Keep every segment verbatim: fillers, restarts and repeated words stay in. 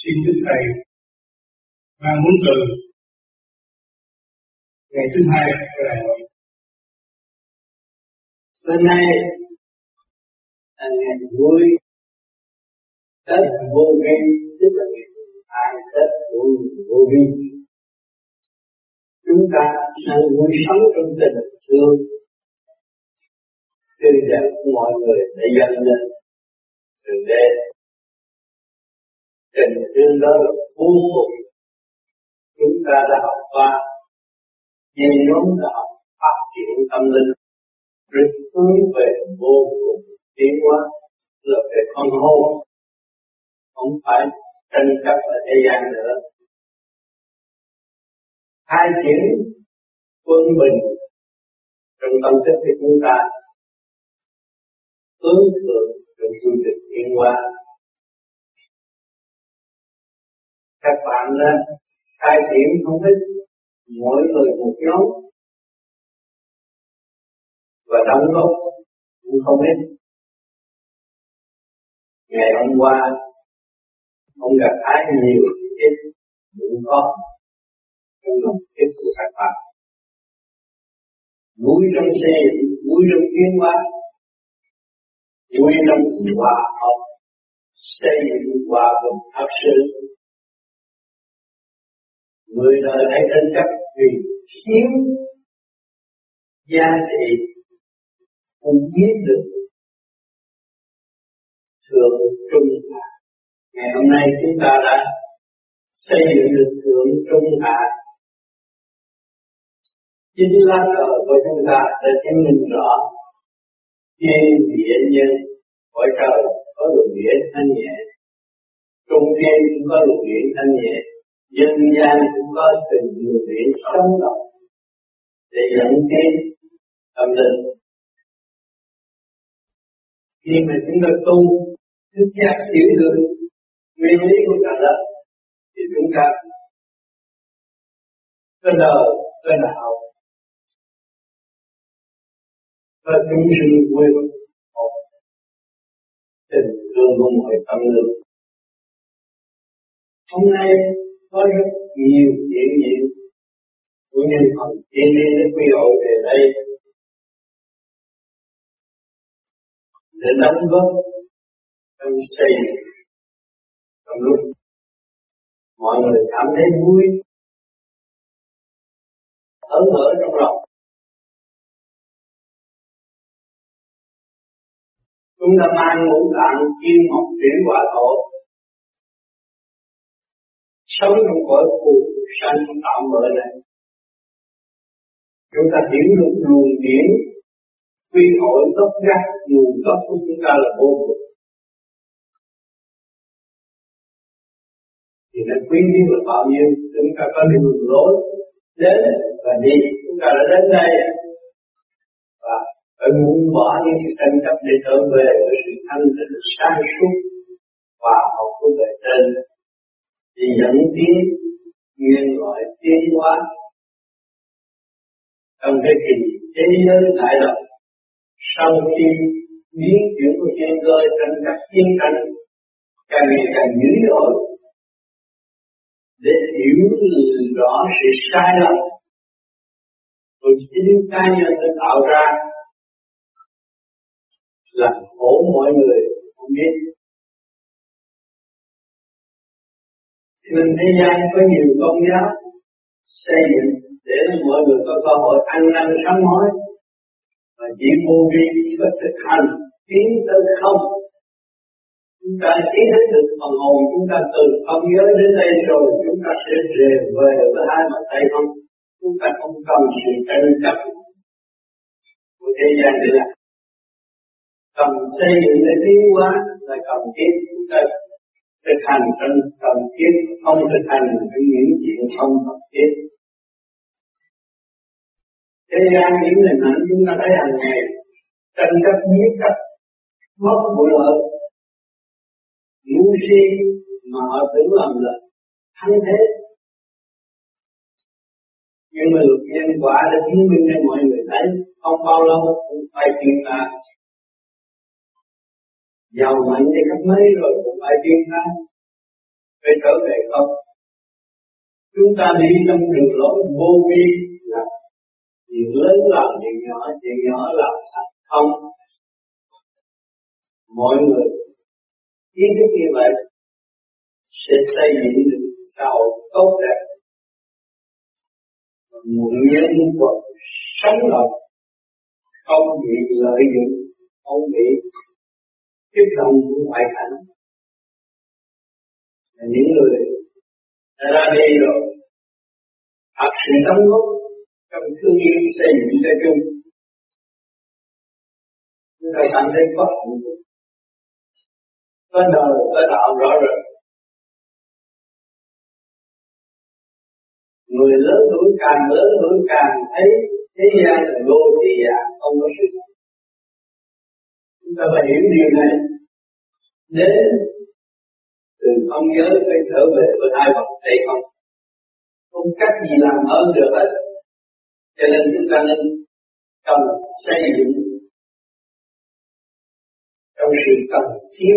Xin Đức Thầy mang muốn từ ngày thứ hai của đại hội. Hôm nay là ngày vui Tết Vô Vi, tức là ngày thứ hai Tết Vô Vô Vi. Chúng ta đang muốn sống trong tình thương, tư đẹp của mọi người đã dâng lên từ đêm. Tình thương đó là vô cùng. Chúng ta đã học qua, nhưng nhóm đã học phát triển tâm linh, rất hướng về vô cùng tiến hóa, là về con hồn, không phải tranh chấp ở thế gian nữa. Hai chữ quân bình trong tâm thức của chúng ta, hướng thượng trong quy trình tiến hóa. Các bạn nên khai triển không thích mỗi người một nhóm và đóng góp cũng không hết. Ngày hôm qua không gặp ai nhiều ít cũng có trong lòng ít của các bạn. Vui trong xe, vui trong tiến hóa, vui trong hòa học, xây dựng hòa bình thật sự. Người đời hãy tranh chấp vì thiếu gia trị, không biết được thượng trung hạ. Ngày hôm nay chúng ta đã xây dựng được thượng trung hạ. Chính lá cờ của chúng ta đã chứng minh rõ thiên địa nhân, cõi trời có luồng điển thanh nhẹ, trung thiên cũng có luồng điển thanh nhẹ. Dân gian cũng có từng điều kiện sống động để dẫn tiến tâm linh. Khi mà chúng ta tu, thức giác hiểu được nguyên lý của cả đời, thì chúng ta có đời, có đạo, có chúng sinh vui một tình thương của mọi tâm linh. Hôm nay có rất nhiều chuyện gì của nhân phẩm tiên đi đến quy hội về đây để đóng góp trong xây. Trong lúc mọi người cảm thấy vui, hớn hở trong lòng, chúng ta mang ngũ tạng kim mộc thủy hỏa thổ sống trong cõi phù sanh tạo mở này. Chúng ta hiểu được luồng điển quy hội gốc gác, nguồn gốc của chúng ta là vô cùng, thì nó quý biết là bao nhiêu. Chúng ta có đường lối đến và đi. Chúng ta đã đến đây và phải muốn bỏ những sự tranh chấp để trở về với sự thanh tịnh sáng suốt và học của bề trên, thì dẫn tiến nhân loại tiến hóa trong cái kỳ thế giới đại đồng. Sau khi biến chuyển của thế giới trong các chiến tranh càng ngày càng dữ dội, để hiểu rõ sự sai lầm của chính cá nhân đã tạo ra, làm khổ mọi người không biết. Nên thế gian có nhiều tôn giáo xây dựng để mọi người có cơ hội ăn năn sám hối, và chỉ vô vi có thực hành tiến tới không. Chúng ta ý thức được phần hồn chúng ta từ không giới đến đây rồi, chúng ta sẽ rời về với hai bàn tay không. Chúng ta không cần sự tranh chấp của thế gian để làm. Cần xây dựng để tiến hóa là cần thiết chúng ta thực hành trong cần thiết, không thực hành trong những chuyện không cần thiết. Thế gian những hình ảnh chúng ta thấy hàng ngày, tranh chấp giết chấp, mất vụ lợi, ngu si mà họ tưởng làm lợi, thắng thế. Nhưng mà luật nhân quả đã chứng minh cho mọi người thấy, không bao lâu cũng phải tiêu tan. Giàu mạnh thì khắp mấy rồi cũng phải tiêu tan. phải trở về không. Chúng ta đi trong đường lối vô vi là chuyện lớn làm chuyện nhỏ, chuyện nhỏ làm sạch không. Mọi người ý thức như vậy sẽ xây dựng được xã hội tốt đẹp, nguồn nhân vật sống lập, không bị lợi dụng, không bị kích động của ngoại cảnh. Những người đã ra đi rồi thật sự đóng góp trong thương yêu xây dựng cho chung, chúng ta cảm thấy có hạnh phúc, có đời, có đạo rõ ràng. Người lớn tuổi càng lớn tuổi càng thấy thế gian là đô thị giả, không có sự sống. Chúng ta phải hiểu điều này. Đến từ không giới phải trở về với ai bằng tay không. Không cách gì làm hơn được hết. Cho nên chúng ta nên cần xây dựng trong sự cần thiết,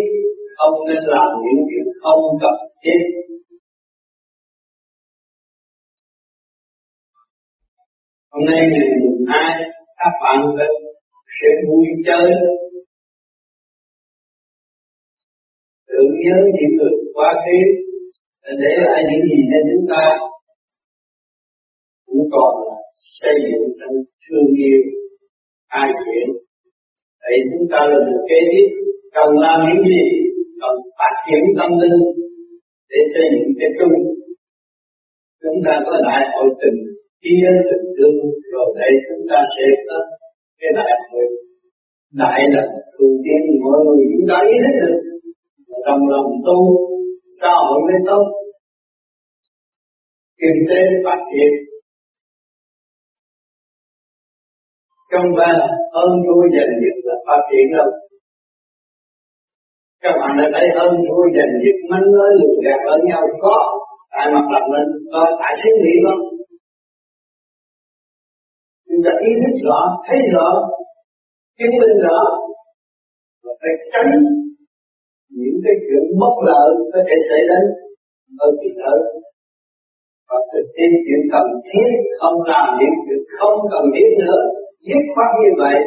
không nên làm những việc không cần thiết. Hôm nay ngày mùng hai, các bạn sẽ vui chơi, tưởng nhớ những người quá khứ để lại những gì cho chúng ta, cũng còn là xây dựng trong thương yêu hai chuyện. Vậy chúng ta là được kế tiếp cần làm những gì, cần phát triển tâm linh để xây dựng cái chung. Chúng ta có đại hội tình kia tình thương rồi đây chúng ta sẽ có cái đại hội đại đồng tu tiến, mọi người chúng ta ý hết được. Đồng lòng tu, xã hội mới tốt, kinh tế phát triển. Trong ba hơn thua giành giật là phát triển đâu. Các bạn đã thấy hơn thua giành giật mánh lưới lừa gạt ở nhau có, tại mặt lạnh lên có, tại xứ Mỹ không? Chúng ta ý thức rõ, thấy rõ, chứng minh rõ, và phải tránh những cái chuyện bất lợi có thể xảy đến ở chuyện ở và thực hiện chuyện cần thiết, không làm những chuyện không cần thiết nữa. Dứt khoát như vậy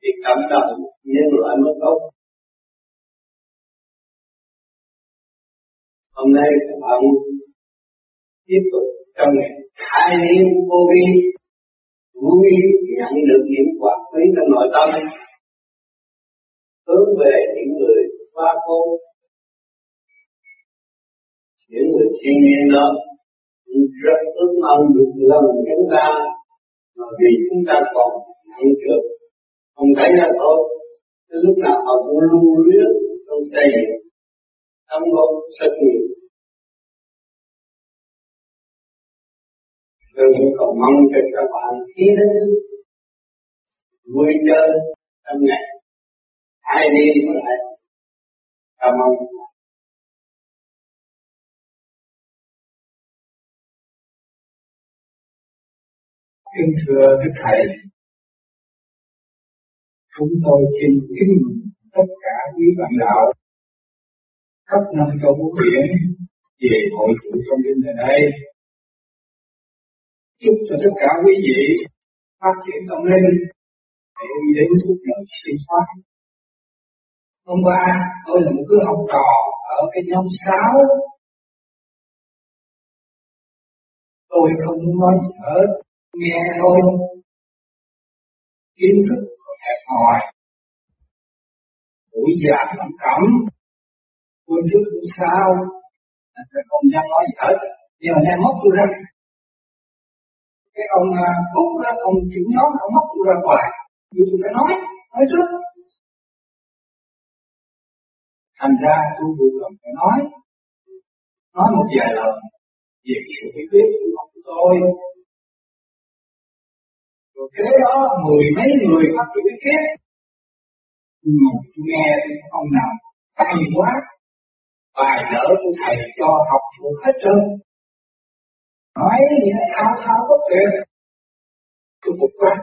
thì cảm động nhân loại mới tốt. Hôm nay các bạn tiếp tục trong ngày khai niên vô vi, vui nhận được những quả quý trong nội tâm, hướng về những người qua khôn, những người thiên nhiên đó rất ước mong được gần chúng ta, mà vì chúng ta còn nhận được không thấy là thôi. Tới lúc nào họ cũng lưu luyến trong xây dựng đóng góp rất nhiều. Tôi cũng còn mong cho các bạn ý thức vui chơi trong ngày hai đêm của lại. Cảm ơn. Kính thưa Đức Thầy, chúng tôi xin kính mừng tất cả quý bạn đạo khắp năm châu bốn biển về hội tụ trong đêm ngày nay. Chúc cho tất cả quý vị phát triển tâm linh để đi đến phút đời siêu thoát. Hôm qua tôi là một đứa học trò ở cái nhóm sáu. Tôi không nói gì hết, nghe thôi. Kiến thức hẹp hòi, tuổi già lắm cẩm, tôi trước cũng sao, tôi không dám nói gì hết. Nhưng mà nay móc tôi ra, cái ông Phúc đó, ông chủ nhóm, ông móc tôi ra ngoài, vì tôi phải nói, nói trước. Thành ra tôi vừa cần phải nói, nói một vài lần về sự hiểu biết của tôi. Rồi kế đó mười mấy người phát biểu ý kiến, nhưng mà tôi nghe ông nào hay quá, bài đỡ của thầy cho học thuộc hết trơn, nói gì nó thao thao bất tuyệt, tôi phục qua.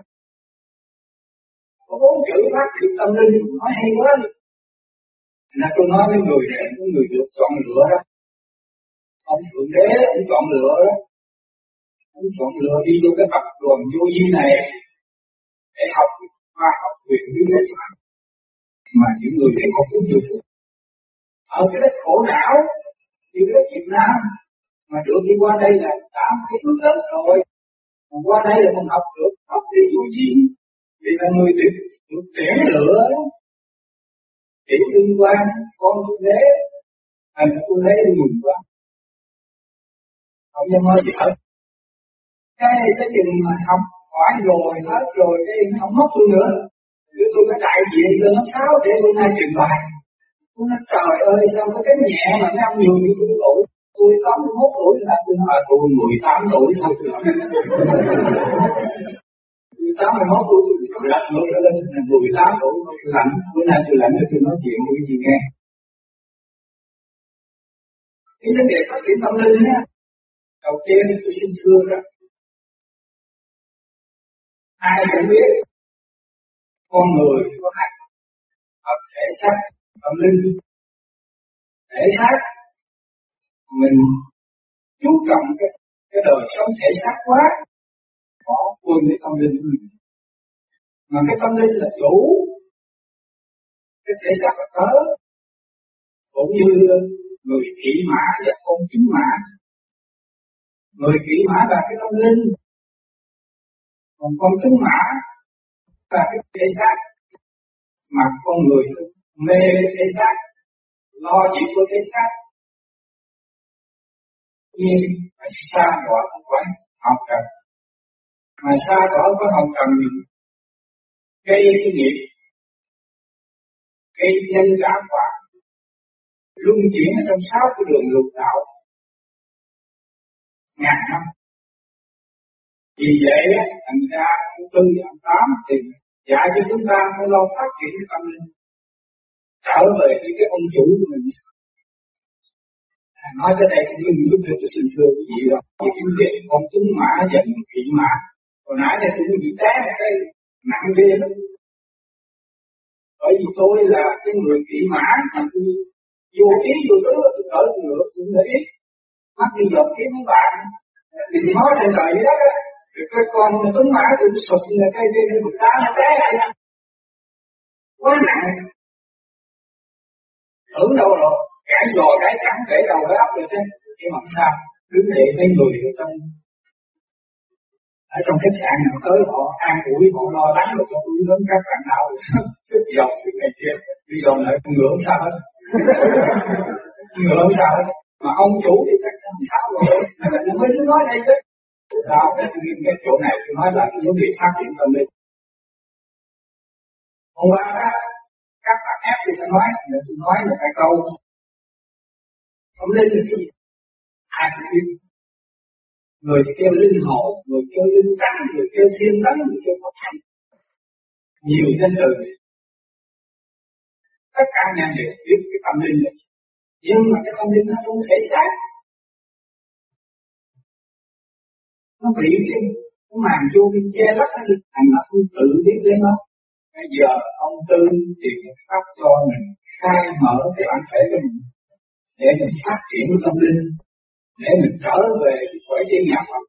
Có bốn chữ phát triển tâm linh, nói hay quá. Nên tôi nói với người này, người được chọn lựa đó, ông thượng đế cũng chọn lựa đó, ông chọn lựa đi vô cái tập đoàn vô vi này để học khoa học quyền bí mật mà những người này không biết được. Ở cái đất khổ não như cái đất Việt Nam mà được đi qua đây là tám cái phước lớn rồi, mà qua đây là mình học được học đi vô vi vì là người được được tuyển lựa đó. Tiểu liên quan con tu đế thành tu đế nhìn qua không dám nói gì hết. Cái cái chừng mà học hỏi rồi hết rồi cái nó không mất tôi nữa, cứ tôi cái đại diện cho nó sáu để tôi nay trình bày. Tôi nói trời ơi sao có cái nhẹ mà nó ăn nhiều như tôi tuổi, tôi tám mươi mốt tuổi là tôi nói tôi mười tám tuổi thôi. Tám mươi mốt tuổi tôi lạnh nữa lên mười tám tuổi tôi lạnh, bữa nay tôi lạnh để tôi nói chuyện với gì nghe. Cái vấn đề phát triển tâm linh á, đầu tiên tôi xin thưa rằng ai cũng biết con người có hạnh ở thể xác tâm linh. Thể xác mình chú trọng cái, cái đời sống thể xác quá bỏ quên cái tâm linh của mình, mà cái tâm linh là chủ cái thể xác là tớ, cũng như người kỵ mã và con chính mã. Người kỵ mã là cái tâm linh, còn con chính mã là cái thể xác, mà con người mê thể xác, lo chuyện của thể xác, nhưng phải xa bỏ không phải học trần, mà xa bỏ với học trần gây cái nghiệp, gây nhân quả quả, luân chuyển ở trong sáu cái đường lục đạo ngàn năm. Vì vậy thành ra thứ tư tháng tám thì dạy cho chúng ta phải lo phát triển tâm linh, trở về với cái ông chủ của mình. À, nói tới đây cũng như chúng tôi xin thưa quý vị rồi, vì chúng tôi con tướng mã và người kỵ mã. Hồi nãy này tôi bị té cái nặng ghê lắm, bởi vì tôi là cái người kỵ mã, tôi vô ý vô tứ tôi cởi ngược tôi để ý mắt đi dọc kiếm mấy bạn, đừng nói trên trời dưới đất á. Rồi cái con tuấn mã thì nó sụp như là cái cái cái bụi đá nó té lại nha, quá nặng, tưởng đâu rồi, cãi giò cãi cẳng để đầu để ấp được thế, nhưng mà sao đứng để mấy người ở trong ở trong khách sạn nào tới họ an ủi họ lo lắng được cho tôi lớn các bạn nào sức dọc sức này kia đi dòng lại ngựa không sao hết, ngựa không sao hết, mà ông chủ thì chắc không sao rồi, nó mới đứng nói đây chứ. Đó, cái chỗ này tôi nói là cái vấn đề phát triển tâm linh. Hôm qua đó, các bạn ép tôi sẽ nói, nên tôi nói một cái câu. Tâm linh là cái gì? Hạnh linh. Người kêu linh hộ, người kêu linh tánh, người kêu thiên tánh, người kêu pháp thánh. Nhiều danh từ. Tất cả nhà đều biết cái tâm linh này. Nhưng mà cái tâm linh nó không thể xác. Nó bị cái, cái màn vô biên che lấp nó được thành nó không tự biết đến nó. Bây giờ ông Tư tìm pháp cho mình khai mở cái bản thể của mình để mình phát triển tâm linh, để mình trở về khỏi thiên nhà Phật,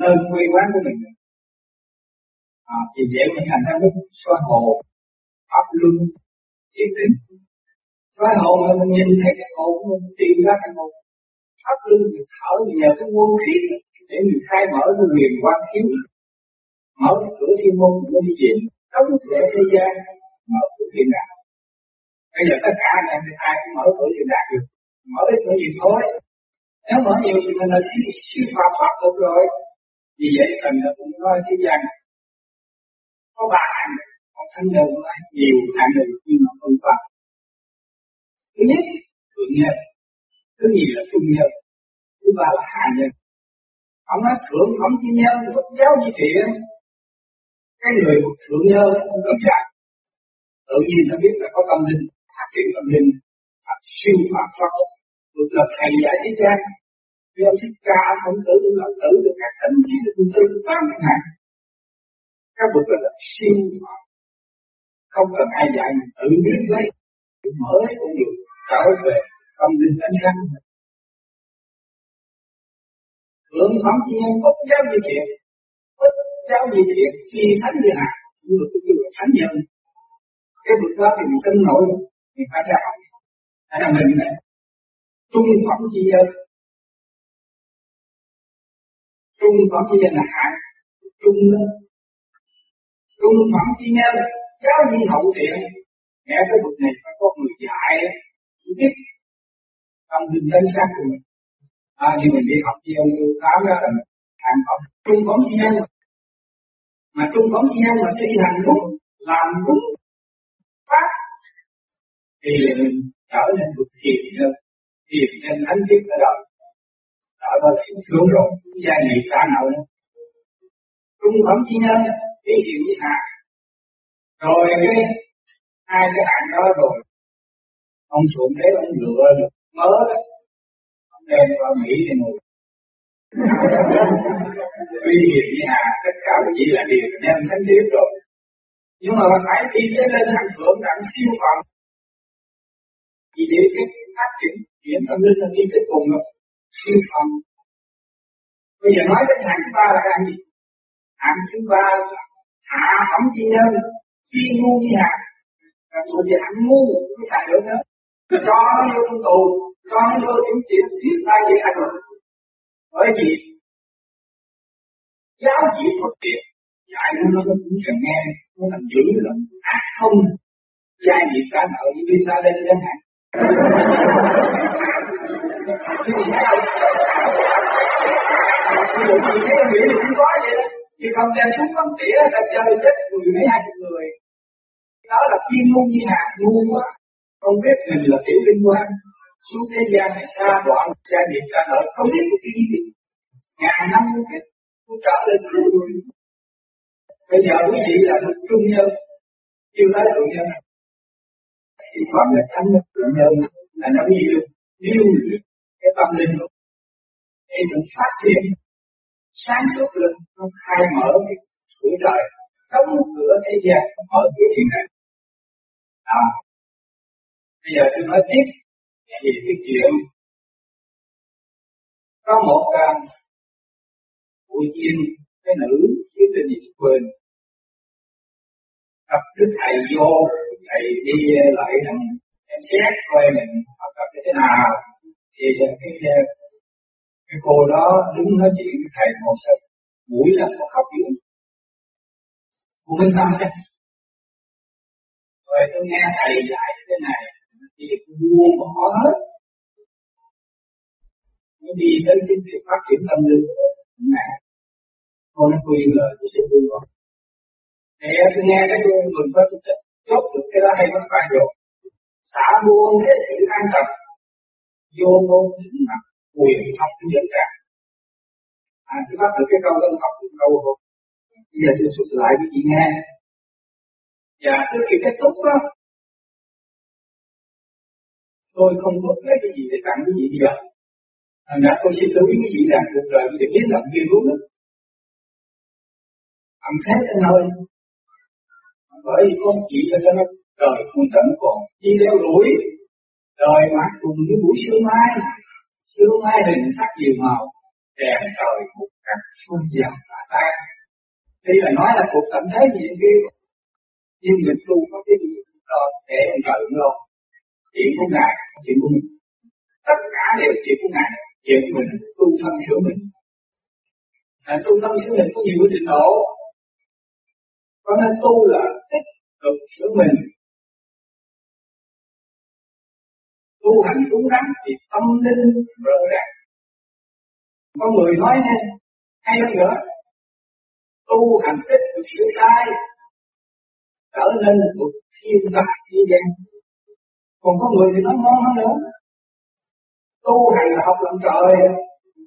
nơi quê quán của mình. À, thì vậy mình thành ra lúc soi hồ, pháp luân, thiền định. Soi hồ mà mình nhìn thấy cái hồ của mình, tìm ra cái hồ. Pháp luân mình thở nhờ cái nguồn khí để mình khai mở cái quyền quan chiếu, mở cửa thiên môn để đi về, đóng cửa thế gian, mở cửa thiên đàng. Bây giờ tất cả này thì ai cũng mở cửa thiên đàng được, mở ít cửa gì thôi. Nếu mở nhiều thì mình là siêu phàm pháp được rồi. Vì vậy cần là cũng nói thế gian có ba hạng, một thánh đường là nhiều hạng đường nhưng mà không phàm. Thứ nhất thượng nhân, thứ nhì là trung nhân, thứ ba là hạ nhân. Ông nói thượng phẩm chi nhân, Phật giáo di thiện. Cái người thượng nhân không cần dạy, tự nhiên nó biết là có tâm linh, phát triển tâm linh, phát siêu phạm pháp, được là thầy giải thế gian. Vì ông Thích Ca, ông tử, ông lập tử, được các tính chỉ được tư tư tám cái hàng. Các bậc là siêu phạm, không cần ai dạy, mình tự biết lấy, tự mở cũng được, trở về tâm linh ánh sáng. Lượng phẩm thì em bất giáo như thiện, bất giáo như thiện, phi thánh như hạt, nhưng mà cũng là thánh nhân. Cái bực đó thì mình sinh nổi, mình phải ra học. Đây là mình này, trung phẩm chi dân. Trung phẩm chi dân là hạt, trung đó. Trung phẩm chi nhân, giáo như hậu thiện. Mẹ cái bực này phải có người dạy, cũng biết, tâm bình tĩnh sát của mình. À, như mình đi học chi ông tu tám đó là hạnh phúc trung phẩm chi nhân, mà trung phẩm chi nhân mà thi hành đúng, làm đúng pháp thì mình trở nên được hiền hơn, hiền nên thánh khiết ở đời, đó là sướng rồi, gia đình trả nợ nữa. Trung phẩm chi nhân cái hiền với hạt, rồi cái hai cái hạt đó rồi, ông xuống đấy ông lựa được mớ đấy. Đem qua Mỹ thì ngồi. Tuy hiền với hạ, tất cả chỉ là điều đem thánh thiết rồi. Nhưng mà phải đi tới lên hạng thượng đẳng siêu phẩm. Chỉ để cái phát triển chuyển tâm linh là đi tới cùng rồi. Siêu phẩm. Bây giờ nói đến hạng thứ ba là hạng gì? Hạng thứ ba là hạ phẩm chi nhân, phi ngu như hạ. Là thuộc về hạng ngu, không xài được nữa. Cho nó vô trong tù. Con vô những chuyện xuyên tay để ăn được. Bởi vì giáo chỉ Phật tiện, dạy nó cũng cần nghe, nó làm dữ lắm, ác không, dạy việc ta nợ những viên ta lên chẳng hạn. Ví dụ như thế Mỹ thì cũng có vậy đó, thì không đem xuống con tỉa là chơi chết mười mấy hai chục người. Đó là chuyên môn như hạt ngu quá, không biết mình là tiểu liên quan. Xuống thế gian này xa đoạn, gia đình trả nợ, không biết có cái gì. Ngàn năm cũng biết, cũng trở lên luôn. Bây giờ quý vị là một trung nhân, chưa tới thượng nhân. Thì còn là thánh một thượng nhân, là nó như điêu luyện cái tâm linh luôn. Để chúng phát triển, sáng suốt lên, nó khai mở cái cửa trời, đóng cửa thế gian, mở cửa thiên đàng. À, bây giờ tôi nói tiếp. Vì cái chuyện có một buổi uh, chiên cái nữ với tên gì quên gặp đức thầy vô, thầy đi lại rằng em xét coi mình học tập như thế nào, thì cái cái cô đó đứng nói chuyện với thầy một sự mũi là có khóc dữ, cô minh tâm chứ. Rồi tôi nghe thầy dạy như thế này. Thì buông bỏ hết. Nó đi tới cái việc phát triển tâm linh nè. Con nó khuyên là tôi sẽ buông bỏ. Thì tôi nghe cái tôi mình có tôi sẽ chốt được cái đó hay mất phải rồi. Xả buông hết sự an tập. Vô ngôn tĩnh mặt quyền học cái dẫn cả. À, tôi bắt được cái câu đơn học được câu rồi. Bây giờ tôi xuất lại với chị nghe. Và tôi khi kết thúc đó. Tôi không có lấy cái gì để tặng cái gì bây giờ. Thành ra tôi xin lưu ý cái gì làm được rồi, để biết làm nghiên cứu đó. Ẩm thế anh ơi, bởi vì con chỉ cho nó đời cuối tận còn đi leo lũi, đời mà cùng với buổi sương mai, sương mai hình sắc nhiều màu, đèn trời một cặp phương dần và tan. Tuy là nói là cuộc tận thế gì kia, nhưng mình tu có cái gì đó để mình đợi luôn. Chuyện của Ngài, chuyện của mình. Tất cả đều chuyện của Ngài, chuyện của mình, tu thân sửa mình. À, tu thân sửa mình có nhiều cái trình độ. Có nên tu là tích cực sửa mình. Tu hành đúng đắn thì tâm linh rõ ràng. Có người nói hay, hay hơn nữa. Tu hành tích cực sửa sai, trở nên một thiên tài thiên gian. Còn có người thì nói ngon hơn nữa. Tu hành là học làm trời,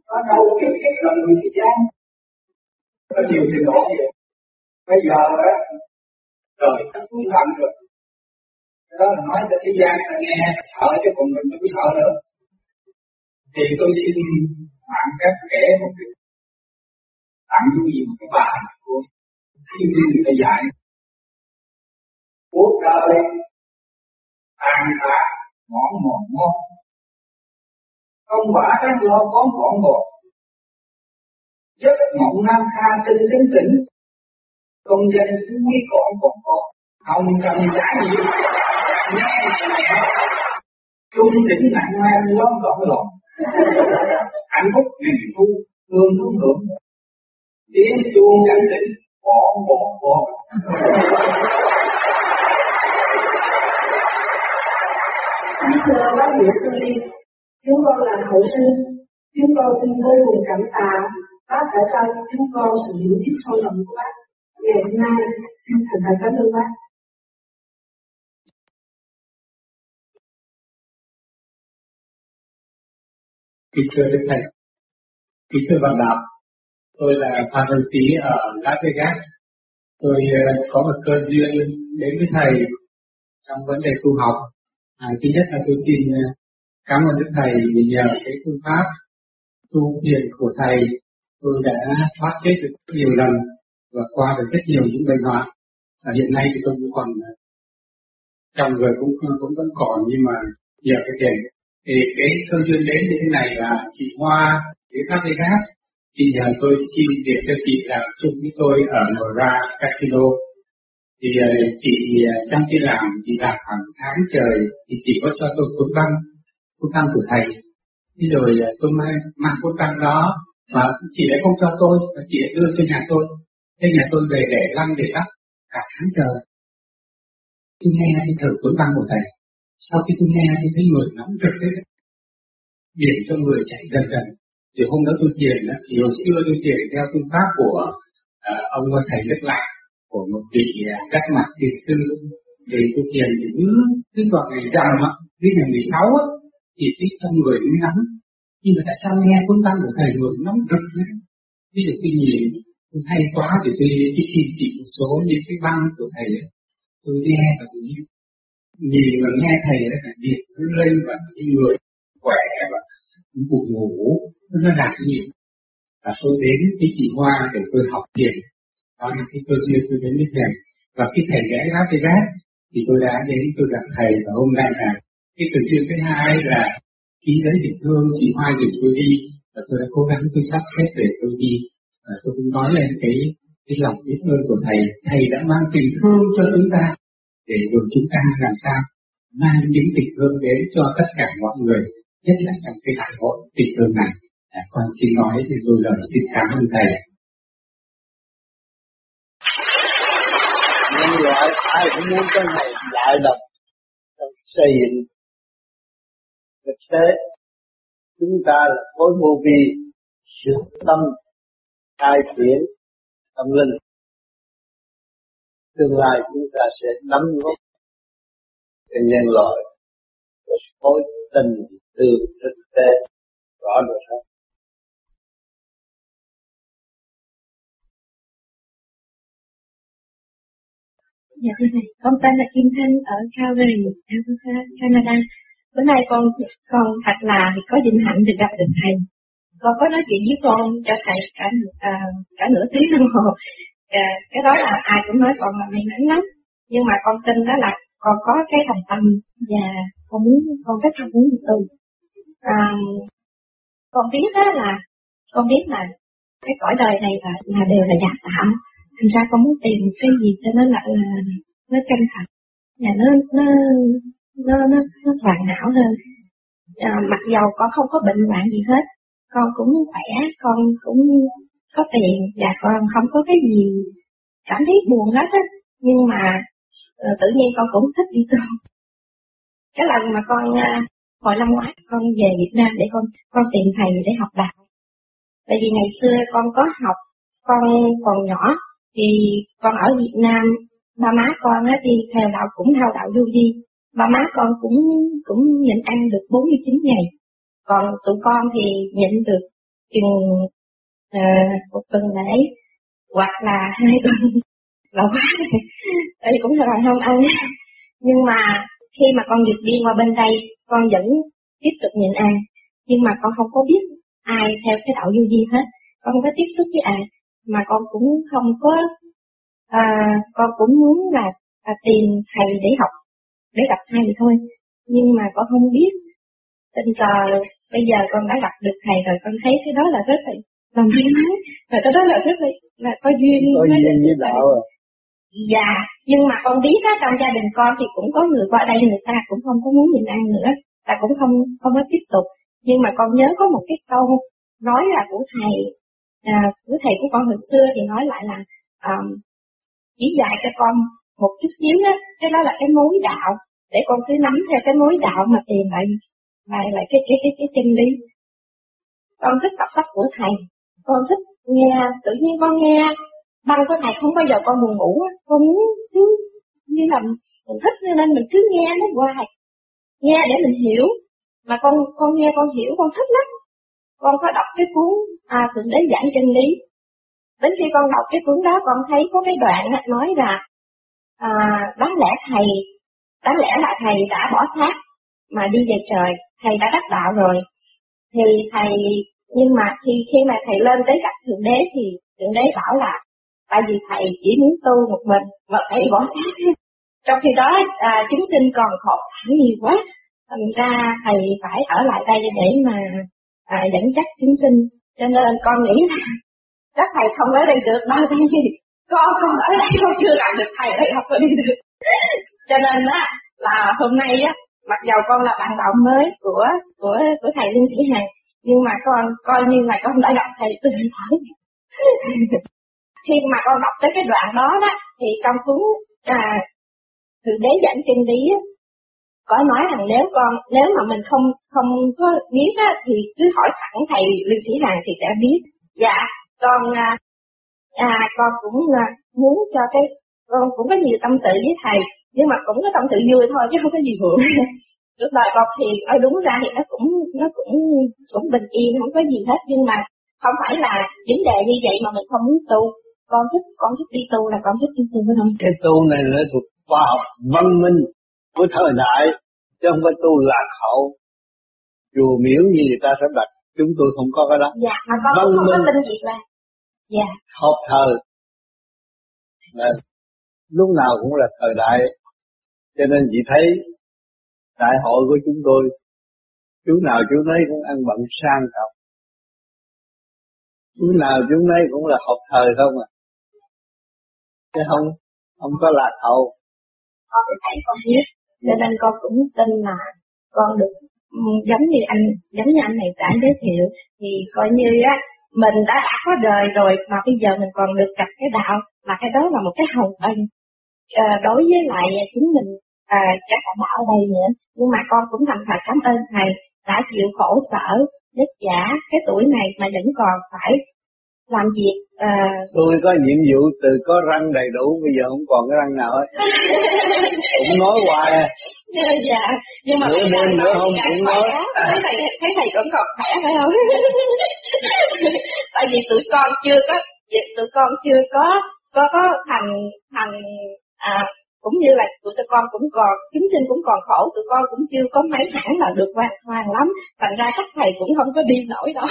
có đâu kiếp kiếp làm người thế gian. Có nhiều thì đổ vậy. Bây giờ đó, trời nó cũng thẳng rồi. Cái đó là nói cho thế gian ta nghe, sợ chứ còn mình cũng sợ nữa. Thì tôi xin mạng các kể một cái tặng cái gì một cái bài của thiên nhiên người ta dạy. Cuộc đời tàn tạ, ngõ mòn ngon. Công quả các lo có ngọn ngọt. giấc mộng nam tha tinh tinh tỉnh, công dân quý con còn có, không cần trả gì. Trung tỉnh nạn nan lon gọn lộn, hạnh phúc huyền thu, hương hương hưởng, tiếng chuông cảnh tỉnh, bọn bọn bọn. Thưa bác sĩ Sư Liên, chúng con là khẩu sinh, chúng con xin vô cùng cảm tạ bác đã cho chúng con sự hiểu biết sâu rộng của bác. Ngày hôm nay xin thành thật cảm ơn bác. Kính thưa Đức Thầy, kính thưa bạn đạo, tôi là Phan Văn Sĩ ở Las Vegas. Tôi có một cơ duyên đến với Thầy trong vấn đề tu học. À, thứ nhất là tôi xin cảm ơn Đức Thầy vì nhờ cái phương pháp tu thiền của Thầy, tôi đã thoát chết được rất nhiều lần và qua được rất nhiều những bệnh hoạn. À, hiện nay thì tôi cũng còn trong người cũng, cũng vẫn còn, nhưng mà nhờ cái thiền. Thì cái cơ duyên đến như thế này là chị Hoa với các cái khác, chị nhờ tôi xin việc cho chị làm chung với tôi ở Nora Casino. Thì chị trong khi làm, chị làm khoảng tháng trời, thì chị có cho tôi cuốn băng, cuốn băng của Thầy. Thế rồi tôi mang, mang cuốn băng đó, mà chị lại không cho tôi, mà chị lại đưa cho nhà tôi. Thế nhà tôi về để lăn để lắp cả tháng trời. Tôi nghe tôi thử cuốn băng của Thầy. Sau khi tôi nghe tôi thấy người nóng rực đấy, điển cho người chạy gần gần. Thì hôm đó tôi thiền, thì hồi xưa tôi thiền theo phương pháp của uh, ông Thầy Đức Lạc, của một vị giác mạc thiền sư. Thì tôi thiền thì cứ, cứ vào ngày rằm á, đến ngày mười sáu á, thì biết trong người nó nóng. Nhưng mà tại sao nghe cuốn băng của Thầy người nóng rực đấy? Ví dụ tôi nhìn, tôi hay quá thì tôi xin chỉ một số những cái băng của Thầy ấy. Tôi nghe và tôi nghĩ. Nhìn và nghe Thầy đấy là điện nó lên và cái người khỏe và buồn ngủ nó làm cái gì. Và tôi đến với chị Hoa để tôi học thiền. Đó là cái cơ duyên tôi đến với Thầy. Và khi Thầy ghé lá cây gác thì tôi đã đến tôi gặp Thầy. Và hôm nay là cái cơ duyên thứ hai là ký giấy địa thương chị Hoa dừng tôi đi. Và tôi đã cố gắng tôi sắp xếp để tôi đi. Và tôi cũng nói lên cái, cái lòng biết ơn của Thầy. Thầy đã mang tình thương cho chúng ta, để rồi chúng ta làm sao mang những tình thương đến cho tất cả mọi người, nhất là trong cái đại hội tình thương này. À, con xin nói thì đôi lời xin cảm ơn Thầy. Nhân loại ai cũng muốn cái này lại lập xây dựng thực tế. Chúng ta là khối vô vi sửa tâm khai triển tâm linh. Tương lai chúng ta sẽ nắm góp cho nhân loại một khối tình thương thực tế rõ được hết. Dạ thưa Thầy, con tên là Kim Thanh ở Calgary, Canada. Bữa nay con con thật là có vinh hạnh được gặp được Thầy. Con có nói chuyện với con cho Thầy cả uh, cả nửa tiếng đồng hồ. À, cái đó là ai cũng nói con là may mắn lắm, nhưng mà con tin đó là con có cái thành tâm và con muốn con rất là muốn từ à, con biết đó là con biết là cái cõi đời này là, là đều là giả tạm, thành ra con muốn tìm cái gì cho nó lại là nó chân thật và nó nó nó nó, nó hoàn hảo hơn. À, mặc dầu con không có bệnh hoạn gì hết, con cũng khỏe, con cũng có tiền và con không có cái gì cảm thấy buồn hết á, nhưng mà uh, tự nhiên con cũng thích đi tu. Cái lần mà con uh, hồi năm ngoái con về Việt Nam để con con tìm Thầy để học đạo, tại vì ngày xưa con có học, con còn nhỏ thì con ở Việt Nam, ba má con á thì theo đạo cũng theo đạo Du Di, ba má con cũng cũng nhịn ăn được bốn mươi chín ngày, còn tụi con thì nhịn được chừng À, một tuần lễ hoặc là hai tuần là quá tại vì cũng là không ăn. Nhưng mà khi mà con vượt biên qua bên đây, con vẫn tiếp tục nhịn ăn, nhưng mà con không có biết ai theo cái đạo Du Di hết, con không có tiếp xúc với ai, mà con cũng không có à, con cũng muốn là, là tìm Thầy để học, để gặp Thầy thì thôi, nhưng mà con không biết. Tình cờ bây giờ con đã gặp được Thầy rồi, con thấy cái đó là rất là làm duyên hết. Và cái đó là rất là, là có duyên. Có duyên với đạo à? Dạ, nhưng mà con biết á, trong gia đình con thì cũng có người qua đây, người ta cũng không có muốn nhìn ăn nữa, ta cũng không không có tiếp tục. Nhưng mà con nhớ có một cái câu nói là của thầy, à, của thầy của con hồi xưa thì nói lại là um, chỉ dạy cho con một chút xíu đó, cái đó là cái mối đạo, để con cứ nắm theo cái mối đạo mà tìm lại lại lại cái cái cái cái chân lý. Con thích đọc sách của thầy, con thích nghe, tự nhiên con nghe băng của thầy không bao giờ con buồn ngủ, con muốn cứ như là mình thích cho nên mình cứ nghe nó hoài, nghe để mình hiểu. Mà con con nghe con hiểu con thích lắm. Con có đọc cái cuốn à, Thượng Đế Giảng Chân Lý. Đến khi con đọc cái cuốn đó con thấy có cái đoạn nói là à, đáng lẽ thầy đáng lẽ là thầy đã bỏ xác mà đi về trời, thầy đã đắc đạo rồi. Thì thầy nhưng mà khi khi mà thầy lên tới gặp Thượng Đế thì Thượng Đế bảo là tại vì thầy chỉ muốn tu một mình mà thầy bỏ xác. Trong khi đó à, chúng sinh còn khổ sở nhiều quá, thành ra thầy phải ở lại đây để mà à, dẫn dắt chúng sinh. Cho nên con nghĩ là các thầy không ở đây được đâu, tại vì con con ở đây con chưa làm được thầy thầy học có đi được. Cho nên á là hôm nay á, mặc dầu con là bạn đạo mới của của của thầy Lương Sĩ Hằng, nhưng mà con coi như là con đã gặp thầy từ thở. Khi mà con đọc tới cái đoạn đó đó thì trong cuốn à, Thượng Đế Giảng Chân Lý á, có nói rằng nếu con nếu mà mình không không có biết á, thì cứ hỏi thẳng thầy Lương Sĩ Hằng thì sẽ biết. Dạ con à, con cũng muốn cho cái con cũng có nhiều tâm sự với thầy, nhưng mà cũng có tâm sự vui thôi chứ không có gì buồn. Lúc đó con thì nói đúng ra thì nó cũng nó cũng cũng bình yên, không có gì hết, nhưng mà không phải là vấn đề như vậy mà mình không muốn tu. Con thích con thích đi tu là con thích đi tu phải không? Cái tu này là thuộc khoa học văn minh của thời đại, chứ không phải tu lạc hậu chùa miếu như người ta sắp đặt. Chúng tôi không có cái đó. Dạ, mà con văn không minh, có tin gì mà. Dạ. Học thời là lúc nào cũng là thời đại, cho nên chị thấy đại hội của chúng tôi, chú nào chú nấy cũng ăn bận sang trọng, chú nào chú nấy cũng là học thời không à, chứ không không có lạc hậu. Con thấy con biết, cho nên con cũng tin là con được giống như anh giống như anh này đã giới thiệu, thì coi như á mình đã đã có đời rồi mà bây giờ mình còn được gặp cái đạo, là cái đó là một cái hồng ân à, đối với lại chính mình à, các bạn đạo ở đây nữa. Nhưng mà con cũng thành thật cảm ơn thầy đã chịu khổ sở vất vả cái tuổi này mà vẫn còn phải làm việc. À... Tôi có nhiệm vụ từ có răng đầy đủ, bây giờ không còn cái răng nào hết. Cũng nói hoài. Dạ, nhưng mà nửa đêm nữa không cũng nói. Thấy thầy, thấy thầy cũng còn khỏe phải không? Tại vì tụi con chưa có, tụi con chưa có, có có thành thành à, cũng như là tụi con cũng còn, chúng sinh cũng còn khổ, tụi con cũng chưa có mấy hẳn là được hoàn hoàn lắm, thành ra các thầy cũng không có đi nổi đó.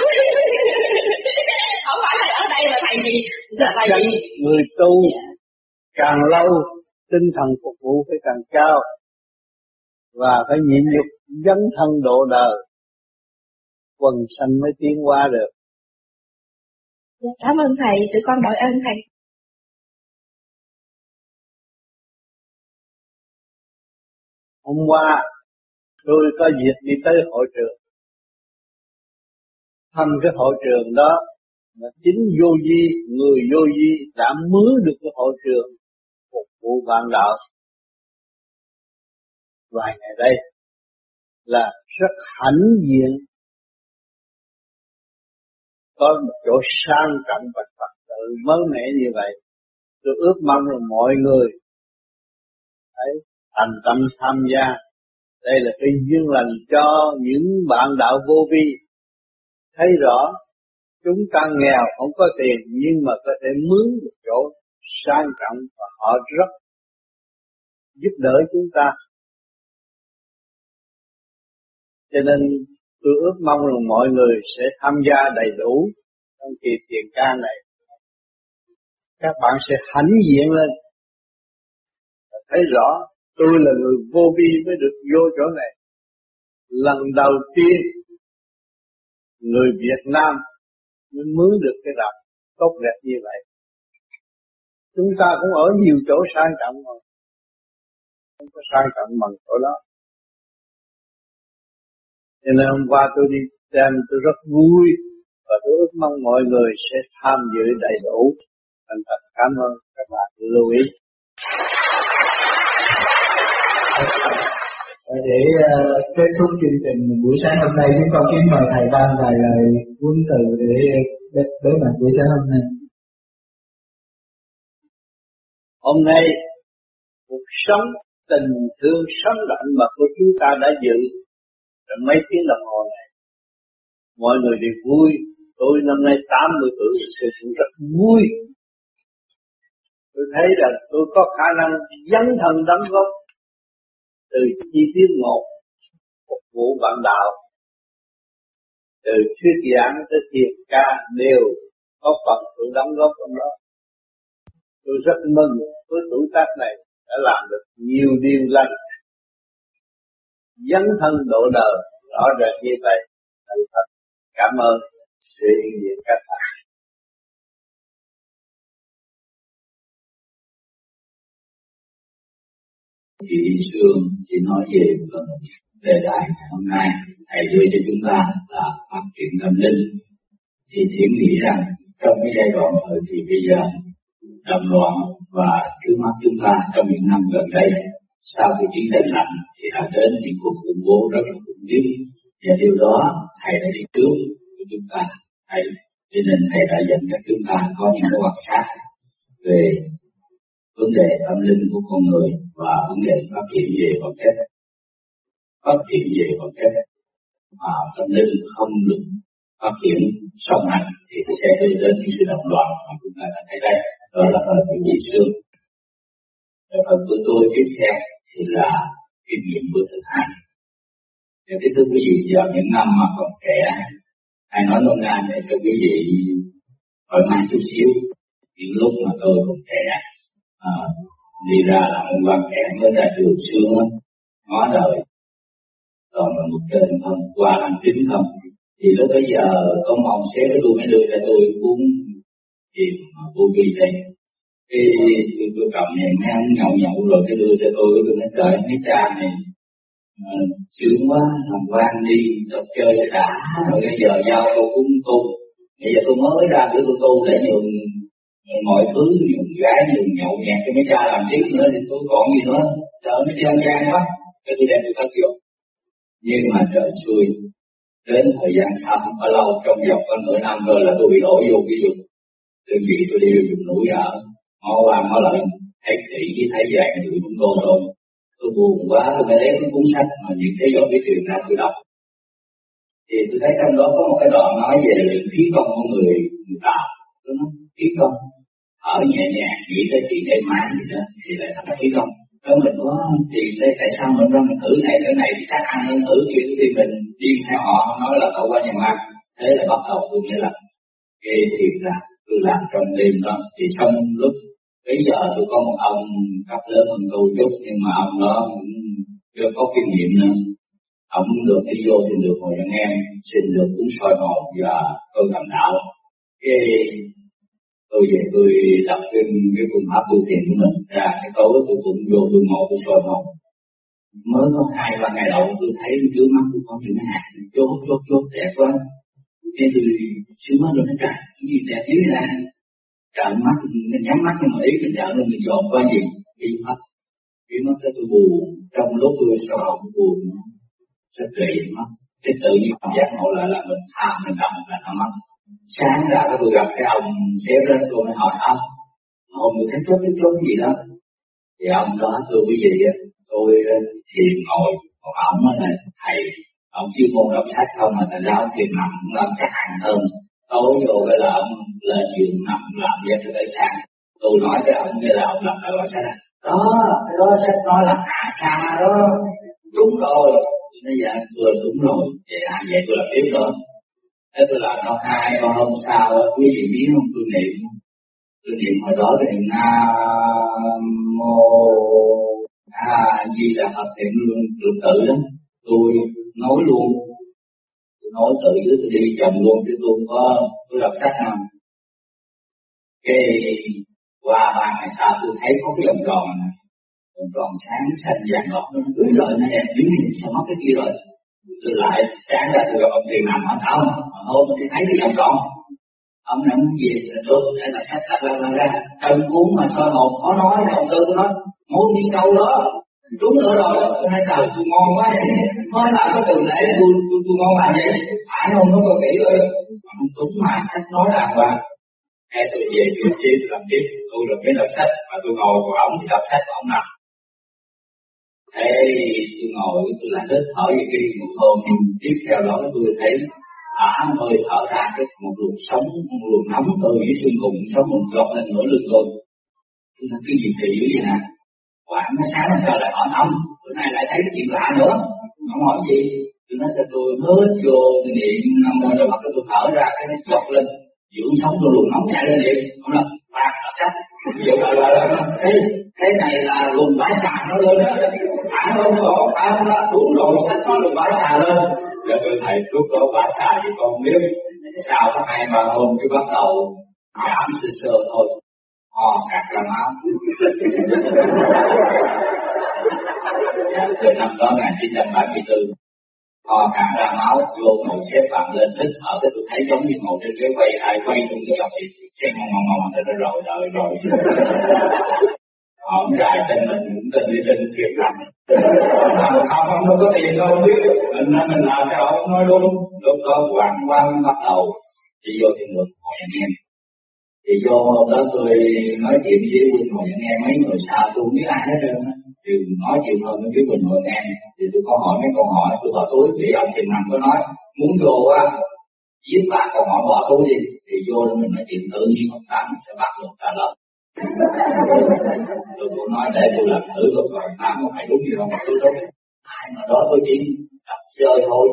Không phải thầy ở đây là thầy gì, là thầy gì? Người tu càng lâu tinh thần phục vụ phải càng cao, và phải nhịn nhục dấn thân độ đời, quần sanh mới tiến qua được. Cảm ơn thầy, tụi con đội ơn thầy. Hôm qua tôi có dịp đi tới hội trường, thăm cái hội trường đó là chính vô vi, người vô vi đã mướn được cái hội trường phục vụ bạn đạo. Vài ngày đây là rất hãnh diện, có một chỗ sang trọng và Phật tử mới mẻ như vậy. Tôi ước mong là mọi người thấy thành tâm tham gia. Đây là cái duyên lành cho những bạn đạo vô vi thấy rõ chúng ta nghèo không có tiền, nhưng mà có thể mướn một chỗ sang trọng và họ rất giúp đỡ chúng ta. Cho nên tôi ước mong là mọi người sẽ tham gia đầy đủ trong kỳ thiền ca này. Các bạn sẽ hãnh diện lên, thấy rõ tôi là người vô vi mới được vô chỗ này. Lần đầu tiên người Việt Nam mới mướn được cái làm tốt đẹp như vậy. Chúng ta cũng ở nhiều chỗ sang trọng rồi, không có sang trọng bằng chỗ đó. Cho nên hôm qua tôi đi xem tôi rất vui, và tôi ước mong mọi người sẽ tham dự đầy đủ. Thành thật cảm ơn các bạn lưu ý. Để uh, kết thúc chương trình buổi sáng hôm nay, chúng con kính mời thầy ban vài lời huấn từ để đối mặt buổi sáng hôm nay. Hôm nay cuộc sống tình thương sống lạnh mà của chúng ta đã dự trong mấy tiếng đồng hồ này, mọi người đều vui. Tôi năm nay tám mươi tuổi, tôi cũng rất vui. Tôi thấy rằng tôi có khả năng dấn thân đóng góp từ chi tiết một, phục vụ bạn đạo, từ thuyết giảng tới thiền ca đều có phần sự đóng góp trong đó. Tôi rất mừng với tuổi tác này đã làm được nhiều điều lành, dấn thân độ đời rõ rệt như vậy. Thành thật cảm ơn sự hiện diện các bạn. Chị Sương chỉ nói về đề tài hôm nay thầy đưa cho chúng ta là phát triển tâm linh, thì Thiển nghĩ rằng trong cái giai đoạn thời kỳ bây giờ đầm loạn và trước mắt chúng ta trong những năm gần đây, sau khi chiến tranh lạnh thì đã đến những cuộc khủng bố rất là khủng khiếp, và điều đó thầy đã đi trước của chúng ta, thầy cho nên thầy đã dẫn các chúng ta có những cái quan sát về vấn đề tâm linh của con người và vấn đề phát triển về vật chất, phát triển về vật chất mà tâm linh không được phát triển song hành thì sẽ đưa đến những sự động loạn mà chúng ta đã thấy đây. Đó là phần của chị Sương. Phần của tôi tiếp theo thì là kinh nghiệm của thực hành. Nếu cái thứ quý vị vào những năm mà còn trẻ, ai nói nông nàn để cho quý vị thoải mái chút xíu. Những lúc mà tôi còn trẻ, à, đi ra là một quan trẻ mới ra đường xương lắm, ngó đời, còn là một trên không, qua hành chính không. Thì lúc bây giờ có một ông xế của tôi mới đưa cho tôi cuốn thì vô vi đây. Cái tôi cầm này mấy ông nhậu nhậu rồi cái đưa cho tôi, tôi nói trời mấy cha này sướng quá, làm quan đi tập chơi đã rồi bây giờ giao tôi cũng tu. Bây giờ tôi mới ra bữa tôi tu để nhường mọi thứ, nhường gái, nhường nhậu nhẹt cho mấy cha làm tiếp nữa thì tôi còn gì nữa, trời mấy cha gian quá, cái tôi đem được thất vọng. Nhưng mà trời xui, đến thời gian sau không có lâu, trong vòng có nửa năm rồi là tôi bị đổ vô cái vùng đơn vị tôi đi vùng núi ở, ngó qua ngó lại thấy kỹ với thấy vàng người cũng đô đô. Tôi buồn quá, tôi mới lấy cái cuốn sách mà những cái dòng cái chuyện ra tôi đọc. Thì tôi thấy trong đó có một cái đoạn nói về luyện khí công của người người tạo. Tôi nói khí công, ở nhẹ nhàng nghĩ tới chuyện cái máy gì đó thì lại thành khí công. Đó mình có tiền đây tại sao mình ra mình thử này cái này thì chắc ăn nên thử kia thì mình đi theo họ nói là cậu qua nhà ma. Thế là bắt đầu tôi mới làm cái thiền là tôi làm trong đêm đó. Thì trong lúc bây giờ tôi có một ông cấp lớn hơn tôi chút, nhưng mà ông đó cũng chưa có kinh nghiệm nữa. Ông được đi vô thì được ngồi anh em xin được uống soi hồn và tôi làm đạo. Cái tôi về tôi đọc cái cái phương pháp tu thiền của mình ra, cái tối tôi cũng vô tôi ngồi tôi soi hồn. Mới có hai ba ngày đầu tôi thấy trước mắt tôi có những hạt chốt chốt chốt đẹp quá. Nên tôi xuống mắt rồi nó trời cái gì đẹp dữ vậy. Trợn mắt, mình nhắm mắt nhưng mà ý mình trợn lên mình dồn qua gì, bị mất. Bị mất cái tôi buồn, trong lúc tôi soi hồn tôi buồn, sẽ kỳ mất. Cái tự nhiên cảm giác ngộ lại là mình tham mình đậm là nó mất. Sáng ra tôi gặp cái ông xếp lên tôi mới hỏi ông, ông tôi thấy chốt cái chốt gì đó. Thì ông đó tôi quý vị á, tôi thiền ngồi, còn ông là thầy, ông chuyên môn đọc sách không mà thành ra ông thiền nằm cũng làm chắc ăn hơn. Tối vô cái là ông lên giường nằm làm việc cho tới sáng. Tôi nói với ông cái là ông làm đại loại sách à? Đó, cái đó sách nói là hạ xa đó, đúng rồi. Nó dạ, vừa đúng rồi, vậy à, vậy tôi làm tiếp rồi. Thế tôi làm nó hai ba hôm sau, quý vị biết không, tôi niệm, tôi niệm hồi đó thì Nam Mô A Di Đà Phật niệm luôn tự tự đó, tôi nói luôn, nói tự giữa tôi đi chồng luôn chứ tôi không có tôi đọc sách nào. Cái qua ba ngày sau tôi thấy có cái vòng tròn này, vòng tròn sáng xanh vàng ngọt nó cứ rồi nó đẹp dữ hình sao mất cái kia rồi. Tôi lại sáng ra tôi gặp ông thầy nằm ở thảo mà hôm tôi thấy cái vòng tròn. Ông nằm về là tôi để lại sách thật lần lần ra. Trong cuốn mà soi hồn có nói là ông Tư tôi nói muốn đi câu đó. Đúng nữa rồi, tôi nói trời tôi ngon quá vậy, nói lại có từng lễ tôi, tôi, tôi ngon lại vậy, phải không nó còn kỹ thôi. Đúng mà sách nói đàng hoàng. Nghe tôi về chuyện chi tôi làm tiếp, tôi được mấy đọc sách, mà tôi ngồi của ông thì đọc sách của ông nằm. Thế tôi ngồi, tôi lại hít thở về cái một hôm, tiếp theo đó tôi thấy thả hơi thở ra cái một luồng sống, một luồng nóng từ dưới xương cùng, sống một gọt lên nửa lưng tôi. Tôi nói cái gì kỳ dữ vậy nè. Quảng nó sáng nó trời lại hỏi ông, bữa nay lại thấy cái chuyện lạ nữa. Ông hỏi gì? Tôi nói sao tôi hớt vô niệm Nam Mô rồi bắt cái tôi thở ra cái nó chọc lên. Dưỡng sống tôi luồng nóng chạy lên niệm. Ông nói, bạc đọc sách. Dưỡng là, là, là, là, cái này là luồng bãi xà nó lên đó. Thẳng không có, phải không đó, đúng rồi, sách nó luồng bãi xà lên. Rồi tôi thầy lúc đó bãi xà thì con biết. Sau có hai ba hôm cái bắt đầu giảm sơ sơ thôi. Hò cắt là máu. Từ năm đó một chín bảy tư, hò cắt ra máu, vô ngồi xếp bằng lên thích ở cái tôi thấy giống như ngồi trên cái quay, ai quay trong cái dọc thì xem ngon ngon ngon, rồi rồi rồi rồi rồi. Họ cũng rải tên mình, cũng tên đi tên xuyên lạnh. Làm sao không, không có tiền đâu, biết. Mình nói mình làm cho ông nói luôn. Lúc đó quảng quang bắt đầu, đi vô thiên đường hỏi anh em. Thì vô hôm đó tôi nói chuyện với Quỳnh Hội nghe mấy người xa tôi không biết ai hết trơn á. Thì nói chuyện hơn với Quỳnh Hội nghe. Thì tôi có hỏi mấy câu hỏi, tôi bỏ túi, thì ông Trình Nằm có nói, muốn vô á, giết ba câu hỏi bỏ túi đi. Thì vô mình nói chuyện tự nhiên ông Tám sẽ bắt được trả lời. Tôi cũng nói để tôi làm thử được rồi, Tám có phải đúng gì không? Tôi nói, ai mà đó tôi chỉ tập chơi thôi.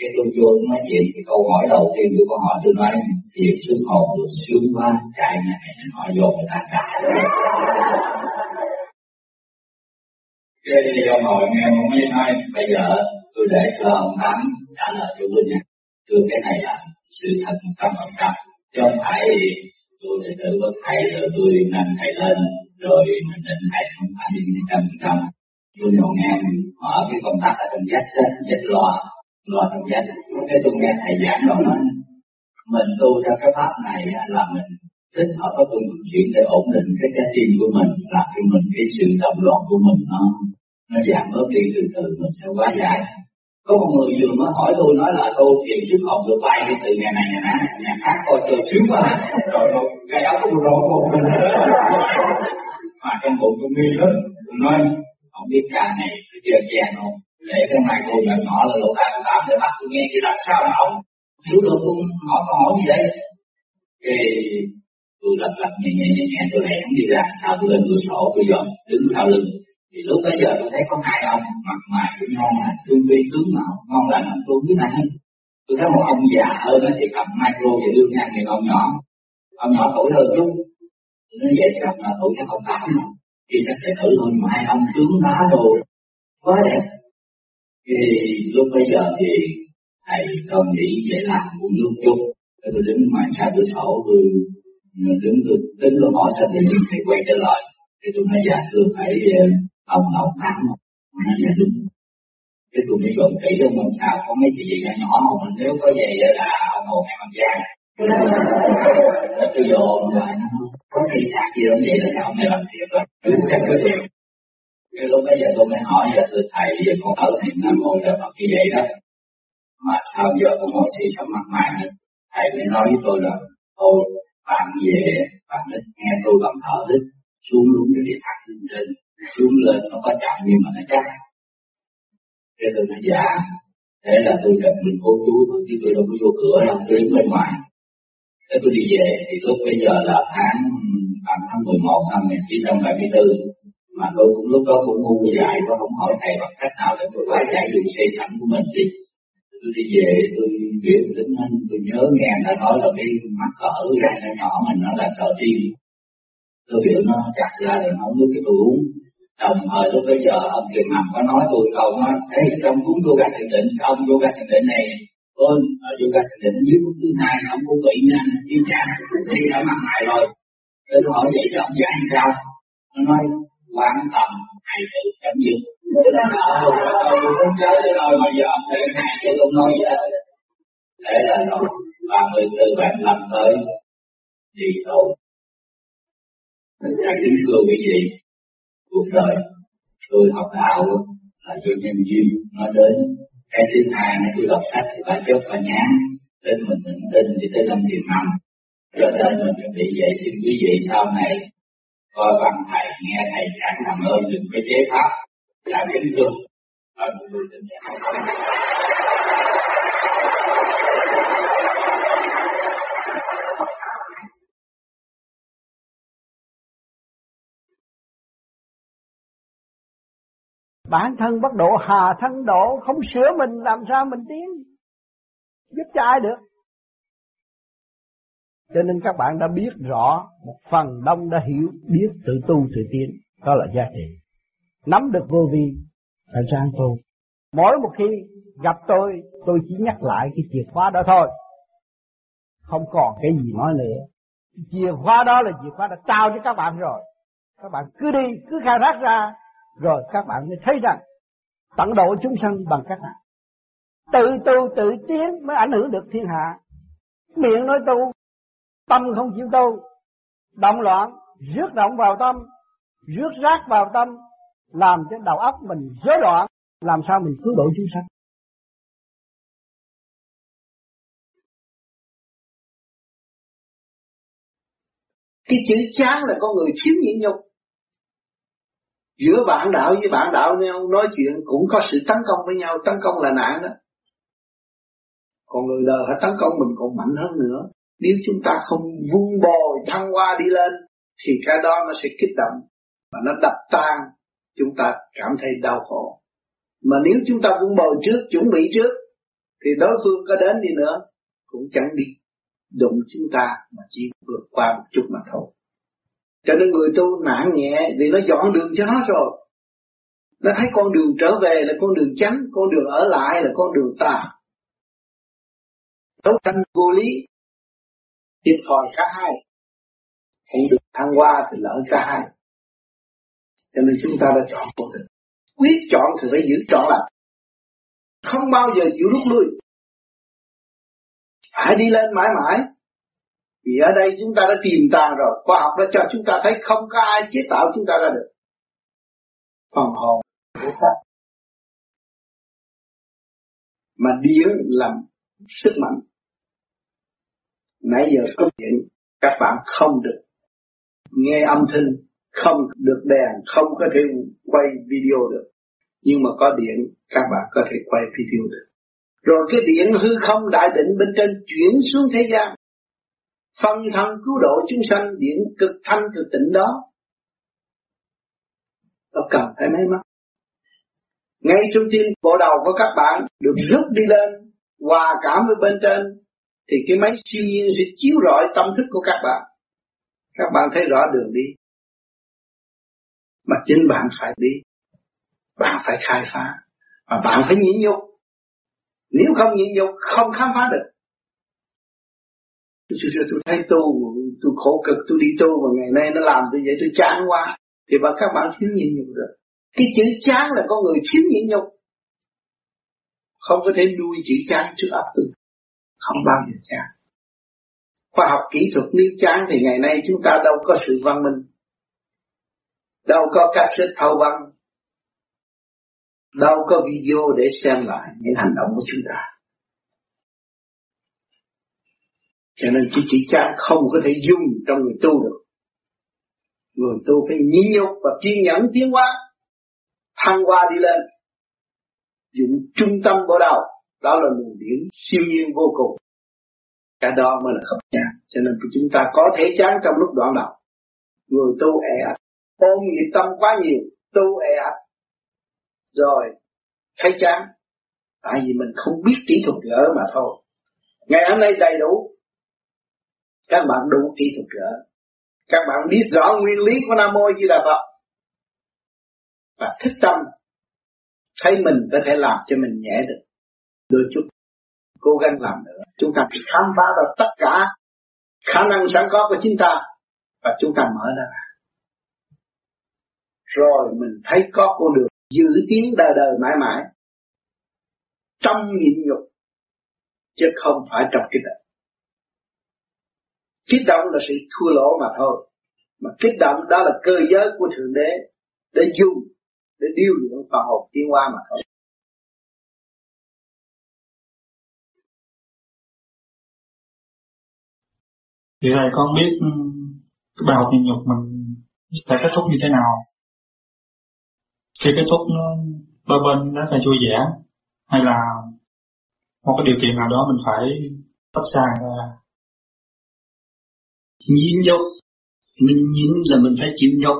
Cái tôi vô nói chuyện thì câu hỏi đầu tiên tôi có hỏi tôi nói thiệt sư hồn được sướng quá, cái này nó hỏi vô người ta trả lời. Cái ông ngồi nghe ông ấy nói bây giờ tôi để cho ông Tám trả lời cho Vinh nha. Tôi cái này là sự thật một trăm phần trăm, chứ không phải tôi để tự với thầy rồi tôi nâng thầy lên rồi mình định thầy không phải như một trăm phần trăm. Tôi ngồi nghe mở cái công tác ở trong vách á, vách loa. Rồi thằng giác, cái tôi nghe thầy giảng rồi nói, mình tu theo cái pháp này là mình thích hợp pháp luân chuyển để ổn định cái trái tim của mình, làm cho mình cái sự động loạn của mình nó nó giảm bớt đi từ từ mình sẽ quá giải. Có một người vừa mới hỏi tôi nói là tôi thiền xuất học được bay đi từ ngày này ngày nọ, nhà khác coi tôi sướng quá, rồi rồi cái áo tôi rối bụng mình, mà trong bụng tôi nghi lắm, tôi nói không biết cha này có chơi gian không. Để cái mai cô nhỏ nhỏ là lộ tai của Tám để bắt tôi nghe cái làm sao mà ông hiểu được tôi hỏi câu hỏi gì đấy. Thì tôi lật lật nhẹ nhẹ nhẹ nhẹ tôi lẻn đi ra sau tôi lên cửa sổ tôi dòm đứng sau lưng. Thì lúc bấy giờ tôi thấy có hai ông mặt mày cũng ngon lành, tương vi tướng mạo ngon lành hơn tôi biết này. Tôi thấy một ông già hơn thì cầm micro và đưa ngang miệng ông nhỏ, ông nhỏ tuổi hơn chút. Tôi nói vậy gặp là tuổi chắc ông Tám mà, thì chắc sẽ thử hơn mà hai ông tướng đá đồ quá đẹp. Thì lúc bây giờ thì thầy con nghĩ vậy làm cũng lúc chút. Tôi đứng ngoài xa cửa sổ, tôi đứng tôi tính tôi hỏi sao thì thầy quay trở lại. Thì tôi nói dạ thưa phải ông ông Tám không? Tôi nói dạ đúng. Thế tôi mới gồm kỹ ông làm sao có mấy chị gì nhỏ nhỏ không? Nếu có về là ông hồn em bằng giang. Tôi vô ông lại có thi sạc gì đó vậy là sao ông này làm thiệt rồi. Tôi sẽ có thiệt. Cái lúc bây giờ tôi mới hỏi giờ thưa thầy giờ con thở thì Nam Mô Đà Phật như vậy đó. Mà sao giờ con ngồi xì xầm mặt mày nữa. Thầy mới nói với tôi là thôi bạn về, bạn thích nghe tôi bạn thở thích. Xuống luôn để đi thẳng lên trên. Xuống lên nó có chậm nhưng mà nó chắc. Thế tôi nói dạ. Thế là tôi gặp mình cô chú thôi chứ tôi đâu có vô cửa đâu, tôi đứng bên ngoài. Thế tôi đi về thì lúc bây giờ là tháng tháng mười một năm một chín bảy tư. Mà tôi cũng lúc đó cũng ngu dại, tôi không hỏi thầy bằng cách nào để tôi quái giải dụng xây sẵn của mình đi. Tôi đi về, tôi biểu tính anh, tôi nhớ nghe đã nói là cái mắc cỡ ra nhỏ nhỏ mình nó là cỡ tim. Tôi biểu nó chặt ra rồi nó nước cái tôi uống. Đồng thời lúc bây giờ ông Thiền Nằm có nói tôi câu nói, ê trong cuốn Yoga Thiền Định, trong Yoga Thiền Định này Con ở Yoga Thiền Định dưới bước thứ hai ông cũng bị nha, đi cha cũng xây ở mặt mày rồi. Tôi hỏi vậy cho ông dạy sao? Nó nói quan tâm hài tử cảm nhận. Tôi nói là tôi cũng nhớ tới rồi mà giờ ông thầy hài chứ không nói vậy. Thế là rồi, và người từ bạn làm tới đi thôi. Thực ra chính xưa bị gì? Cuộc đời tôi học đạo là tôi nhân duyên nói đến. Cái thứ hai là tôi đọc sách thì bà chốt bà nhán, tên mình định tin thì tới năm thiền năm. Cho nên mình chuẩn bị dạy xin quý vị sau này, coi bằng thầy, nghe thầy chẳng làm ơn đừng có chế pháp, là kính xưa. Đó là tôi định dạy. Bản thân bất độ hà thân độ, không sửa mình làm sao mình tiến giúp cho ai được. Cho nên các bạn đã biết rõ, một phần đông đã hiểu, biết tự tu tự tiến, đó là giá trị. Nắm được vô vi, thành sang tu. Mỗi một khi gặp tôi, tôi chỉ nhắc lại cái chìa khóa đó thôi. Không còn cái gì nói nữa. Chìa khóa đó là chìa khóa đã trao cho các bạn rồi. Các bạn cứ đi, cứ khai thác ra. Rồi các bạn mới thấy rằng tận độ chúng sanh bằng cách nào. Tự tu tự tiến mới ảnh hưởng được thiên hạ. Miệng nói tu, tâm không chịu tu, động loạn, rước động vào tâm, rước rác vào tâm, làm cho đầu óc mình rối loạn. Làm sao mình cứu độ chúng sanh? Cái chữ chán là con người thiếu nhịn nhục. Giữa bạn đạo với bạn đạo nhau nói chuyện cũng có sự tấn công với nhau, tấn công là nạn đó. Còn người đời họ tấn công mình còn mạnh hơn nữa. Nếu chúng ta không vun bồi, thăng hoa đi lên, thì cái đó nó sẽ kích động, và nó đập tan, chúng ta cảm thấy đau khổ. Mà nếu chúng ta vun bồi trước, chuẩn bị trước, thì đối phương có đến đi nữa, cũng chẳng đi đụng chúng ta, mà chỉ vượt qua một chút mà thôi. Cho nên người tu nản nhẹ vì nó dọn đường cho nó rồi. Nó thấy con đường trở về là con đường chánh, con đường ở lại là con đường tà. Đấu tranh vô lý, thiệt thòi cả hai. Con đường thăng hoa thì lỡ cả hai. Cho nên chúng ta đã chọn con đường. Quyết chọn thì phải giữ chọn lại. Không bao giờ chịu rút lui. Phải đi lên mãi mãi. Vì ở đây chúng ta đã tìm tàng rồi, khoa học đã cho chúng ta thấy không có ai chế tạo chúng ta ra được. Phần hồn của xác. Mà điển làm sức mạnh. Nãy giờ có điện, các bạn không được nghe âm thanh, không được đèn, không có thể quay video được. Nhưng mà có điện, các bạn có thể quay video được. Rồi cái điện hư không đại định bên trên chuyển xuống thế gian. Phân thân cứu độ chúng sanh, điện cực thanh cực tịnh đó. Đâu cần phải mấy mắt. Ngay trung tim bộ đầu của các bạn được rút đi lên, hòa cảm với bên trên, thì cái máy siêu nhiên sẽ chiếu rọi tâm thức của các bạn. Các bạn thấy rõ đường đi. Mà chính bạn phải đi. Bạn phải khai phá. Mà bạn phải nhịn nhục. Nếu không nhịn nhục, không khám phá được. Tôi thấy tu, tôi khổ cực, tôi đi tu và ngày nay nó làm tôi vậy, tôi chán quá. Thì bà các bạn thiếu nhịn nhục rồi. Cái chữ chán là con người thiếu nhịn nhục. Không có thể nuôi chữ chán trước áp lực. Không bao giờ chán. Khoa học kỹ thuật nếu chán thì ngày nay chúng ta đâu có sự văn minh. Đâu có cassette thâu văn. Đâu có video để xem lại những hành động của chúng ta. Cho nên chỉ chỉ cha không có thể dùng trong người tu được. Người tu phải nhịn nhục và kiên nhẫn tiến hóa, thăng hoa đi lên. Dùng trung tâm bộ đầu, đó là luồng điển siêu nhiên vô cùng. Cả đó mới là không chán. Cho nên chúng ta có thể chán trong lúc đoạn đầu. Người tu ẻ ạch, ôm nghiệp tâm quá nhiều, tu ẻ ạch, rồi thấy chán. Tại vì mình không biết kỹ thuật nữa mà thôi. Ngày hôm nay đầy đủ. Các bạn đủ kỹ thuật rồi. Các bạn biết rõ nguyên lý của Nam Mô Di Đà Phật. Và thích tâm. Thấy mình có thể làm cho mình nhẹ được. Đôi chút. cố gắng làm nữa. Chúng ta khám phá ra tất cả khả năng sẵn có của chúng ta và chúng ta mở ra. Rồi mình thấy có con đường giữ tiếng đời đời mãi mãi trong nhịn nhục, chứ không phải trong kích động. Kích động là sự thua lỗ mà thôi, mà kích động đó là cơ giới của Thượng Đế để dùng, để điều luyện và hồn tiến hóa mà thôi. Thì thầy con biết cái bài học nhịn nhục mình sẽ kết thúc như thế nào? Khi kết thúc nó ba bên nó phải vui vẻ, hay là một cái điều kiện nào đó mình phải tách xa ra? Nhịn nhục, mình nhịn là mình phải chịu nhục,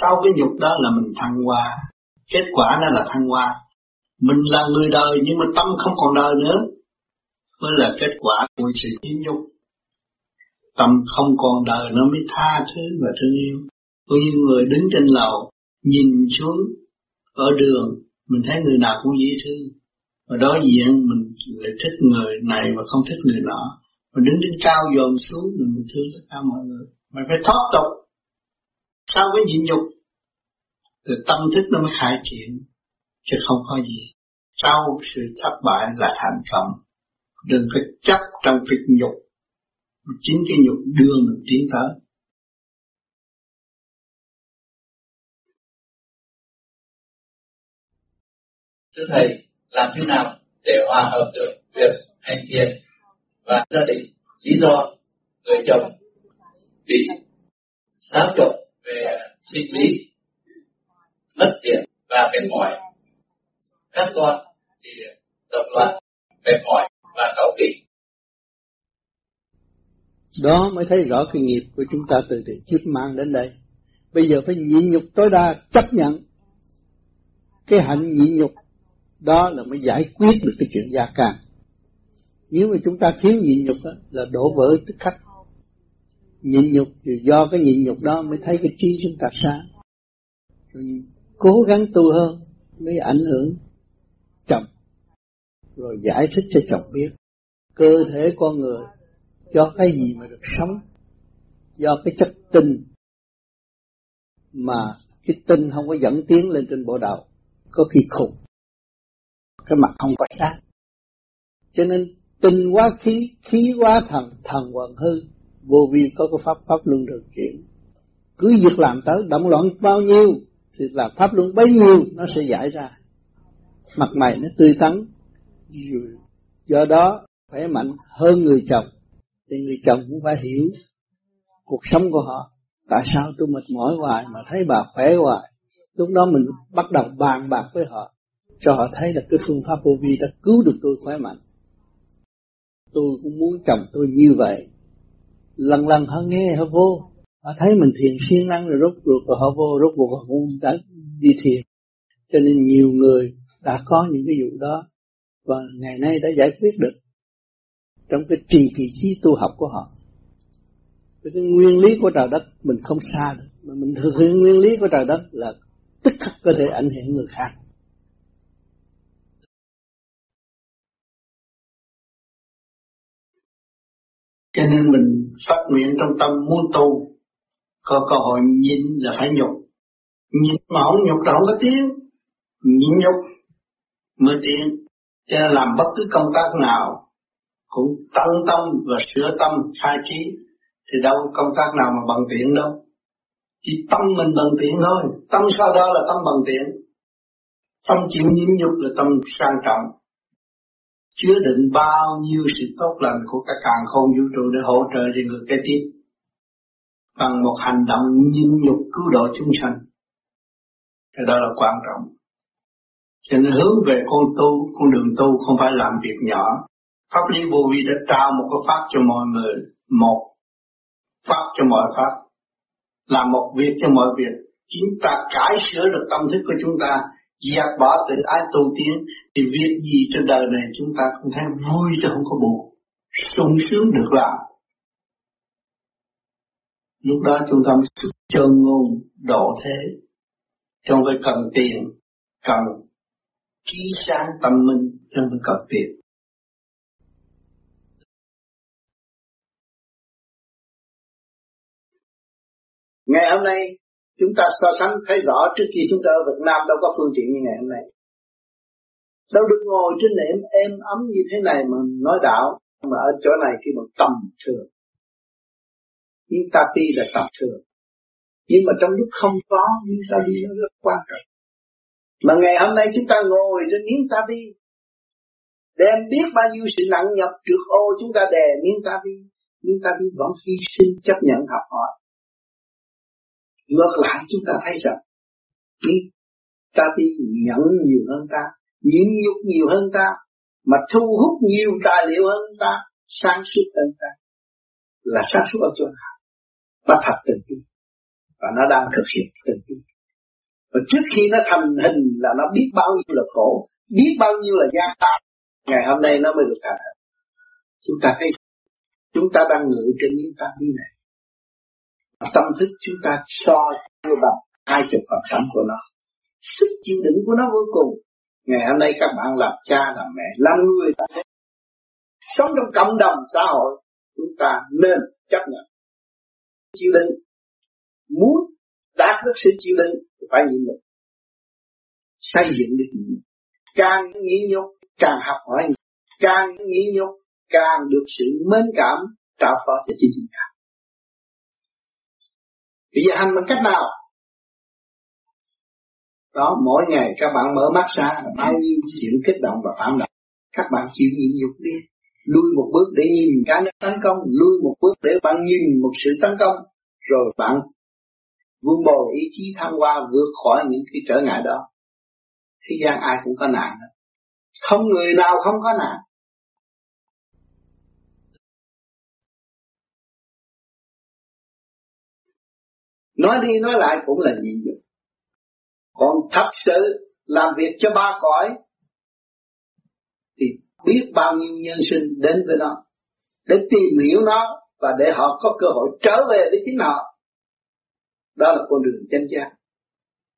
sau cái nhục đó là mình thăng hoa, kết quả nó là thăng hoa. Mình là người đời nhưng mà tâm không còn đời nữa, mới là kết quả của sự nhịn nhục. Tâm không còn đời nó mới tha thứ và thương yêu. Có những người đứng trên lầu nhìn xuống ở đường, mình thấy người nào cũng dễ thương, và đối diện mình lại thích người này và không thích người nọ, mình đứng trên cao dồn xuống mình thương tất cả mọi người. Mình phải thoát tục sau cái nhịn nhục, từ tâm thức nó mới khai triển, chứ không có gì. Sau sự thất bại là thành công. Đừng phải chấp trong việc nhục, chính cái nhục đưa mình tiến tới. Thưa thầy, làm thế nào để hòa hợp được việc hành thiền và gia đình? Lý do người chồng bị xáo trộn về sinh lý, mất tiền và mệt mỏi, các con thì tập loạn, mệt mỏi và cáu kỉnh. Đó mới thấy rõ cái nghiệp của chúng ta từ từ trước mang đến đây. Bây giờ phải nhịn nhục tối đa, chấp nhận cái hạnh nhịn nhục, đó là mới giải quyết được cái chuyện gia càng. Nếu mà chúng ta thiếu nhịn nhục đó, là đổ vỡ tức khắc. Nhịn nhục thì do cái nhịn nhục đó mới thấy cái trí chúng ta sáng, rồi cố gắng tu hơn mới ảnh hưởng chồng, rồi giải thích cho chồng biết cơ thể con người do cái gì mà được sống, do cái chất tinh, mà cái tinh không có dẫn tiến lên trên bộ đầu, có khi khùng, cái mặt không có sát. Cho nên tinh quá khí, khí quá thần, thần hoàn hư, vô vi có cái pháp, pháp luân thường chuyển. Cứ việc làm tới động loạn bao nhiêu thì làm pháp luân bấy nhiêu nó sẽ giải ra, mặt mày nó tươi tắn. Do đó khỏe mạnh hơn người chồng, thì người chồng cũng phải hiểu cuộc sống của họ. Tại sao tôi mệt mỏi hoài mà thấy bà khỏe hoài? Lúc đó mình bắt đầu bàn bạc với họ, cho họ thấy là cái phương pháp vô vi đã cứu được tôi khỏe mạnh. Tôi cũng muốn chồng tôi như vậy. Lần lần họ nghe, họ vô, họ thấy mình thiền siêng năng rồi rốt cuộc rồi họ vô, rốt cuộc họ cũng đã đi thiền. Cho nên nhiều người đã có những cái vụ đó và ngày nay đã giải quyết được trong cái trì kỳ trí tu học của họ. Cái nguyên lý của trời đất mình không xa được, mà mình thực hiện nguyên lý của trời đất là tức khắc có thể ảnh hưởng người khác. Cho nên mình phát nguyện trong tâm muốn tu, có cơ hội nhịn là phải nhục. Nhịn mà không nhục là không có tiếng, nhịn nhục mới tiếng. Cho nên làm bất cứ công tác nào cũng tăng tâm và sửa tâm khai trí, thì đâu công tác nào mà bằng tiện đâu. Chỉ tâm mình bằng tiện thôi, tâm sau đó là tâm bằng tiện. Tâm chịu nhịn nhục là tâm sang trọng, chứa đựng bao nhiêu sự tốt lành của cả càn khôn vũ trụ để hỗ trợ cho người kế tiếp, bằng một hành động nhịn nhục cứu độ chúng sanh. Cái đó là quan trọng. Cho nên hướng về con tu, con đường tu không phải làm việc nhỏ. Pháp lý vô vi đã trao một cái pháp cho mọi người, một pháp cho mọi pháp, làm một việc cho mọi việc. Chúng ta cải sửa được tâm thức của chúng ta, dẹp bỏ tự ái tu tiến, thì việc gì trên đời này chúng ta cũng thấy vui chứ không có buồn, sung sướng được làm. Lúc đó chúng ta mới xuất chân ngôn độ thế, trong phải cần tiền, cần ký sáng tâm minh, trong phải cần tiền. Ngày hôm nay chúng ta so sánh thấy rõ, trước khi chúng ta ở Việt Nam đâu có phương tiện như ngày hôm nay. Đâu được ngồi trên nệm êm ấm như thế này mà nói đạo, mà ở chỗ này khi mà tầm thường. Chúng ta đi là tầm thường. Nhưng mà trong lúc không có chúng ta đi nó rất quan trọng. Mà ngày hôm nay chúng ta ngồi trên miếng ta đi, đem biết bao nhiêu sự nặng nhọc trượt ô chúng ta đè miếng ta đi, miếng ta đi vẫn hy sinh chấp nhận học hỏi. Ngược lại chúng ta thấy rằng miếng ta đi nhận nhiều hơn ta, nhịn nhục nhiều hơn ta, mà thu hút nhiều tài liệu hơn ta, sáng suốt hơn ta, là sáng suốt ở chỗ nào? Nó thật tình yêu và nó đang thực hiện tình yêu. Và trước khi nó thành hình là nó biết bao nhiêu là khổ, biết bao nhiêu là gian nan, ngày hôm nay nó mới được thành hình. Chúng ta thấy chúng ta đang ngự trên những tâm như này. Tâm thức chúng ta so với bằng hai chục phần trăm của nó, sức chịu đựng của nó vô cùng. Ngày hôm nay các bạn làm cha làm mẹ, làm người ta hết, sống trong cộng đồng xã hội, chúng ta nên chấp nhận chịu đựng. Muốn đạt được sự chịu đựng phải nhịn nhục, xây dựng được nhịn nhục. Càng nhịn nhục càng học hỏi, càng nhịn nhục càng được sự mến cảm trả phó cho chính chúng ta. Bây giờ hành bằng cách nào? Đó, mỗi ngày các bạn mở mắt ra là bao nhiêu chuyện kích động và phản động. Các bạn chịu nhịn nhục đi, lui một bước để nhìn cái tấn công, lui một bước để bạn nhìn một sự tấn công, rồi bạn vun bồi ý chí thăng hoa vượt khỏi những cái trở ngại đó. Thế gian ai cũng có nạn, không người nào không có nạn. Nói đi nói lại cũng là nhịn nhục. Còn thật sự làm việc cho ba cõi thì biết bao nhiêu nhân sinh đến với nó, để tìm hiểu nó và để họ có cơ hội trở về với chính họ. Đó là con đường chân giác.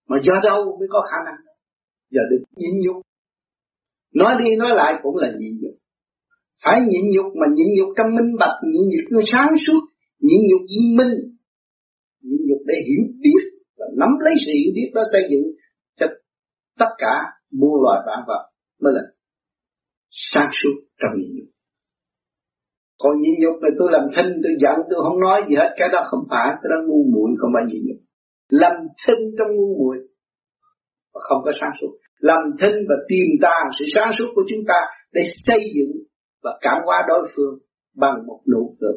Mà do đâu mới có khả năng? Giờ được nhịn nhục. Nói đi nói lại cũng là nhịn nhục. Phải nhịn nhục mà nhịn nhục trong minh bạch, nhịn nhục trong sáng suốt, nhịn nhục yên minh, nhịn nhục để hiểu biết và nắm lấy sự hiểu biết đó xây dựng cho tất cả muôn loài vạn vật, mới là sáng suốt trong nhịn nhục. Còn nhịn nhục là tôi làm thinh, tôi giận, tôi không nói gì hết, cái đó không phải, cái đó ngu muội, không phải nhịn nhục. Làm thinh trong ngu muội và không có sáng suốt. Làm thinh và tìm ta sự sáng suốt của chúng ta để xây dựng và cảm hóa đối phương bằng một nụ cười,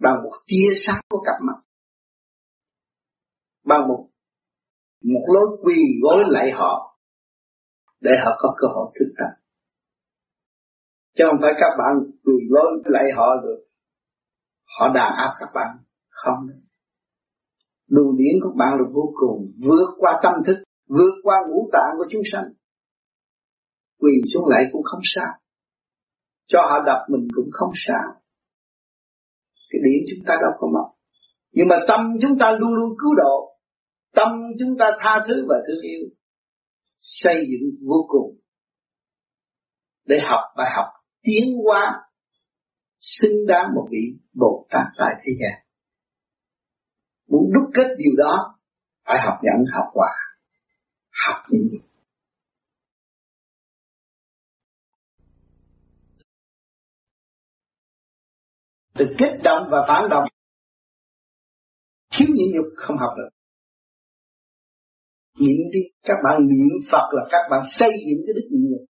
bằng một tia sáng của cặp mắt, bằng một một lối quỳ gối lạy họ để họ có cơ hội thức tâm. Chứ không phải các bạn quỳ gối lạy họ được họ đàn áp các bạn, không. Đường điển của bạn là vô cùng, vượt qua tâm thức, vượt qua ngũ tạng của chúng sanh. Quỳ xuống lạy cũng không sao, cho họ đập mình cũng không sao. Cái điển chúng ta đâu có mất. Nhưng mà tâm chúng ta luôn luôn cứu độ, tâm chúng ta tha thứ và thương yêu, xây dựng vô cùng để học bài học tiến hóa, xứng đáng một vị Bồ Tát tại thế gian. Muốn đúc kết điều đó phải học nhẫn, học hòa, học nhịn nhục. Từ kích động và phản động, thiếu nhịn nhục không học được. Nhịn đi, các bạn niệm Phật là các bạn xây dựng cái đức nhịn nhục.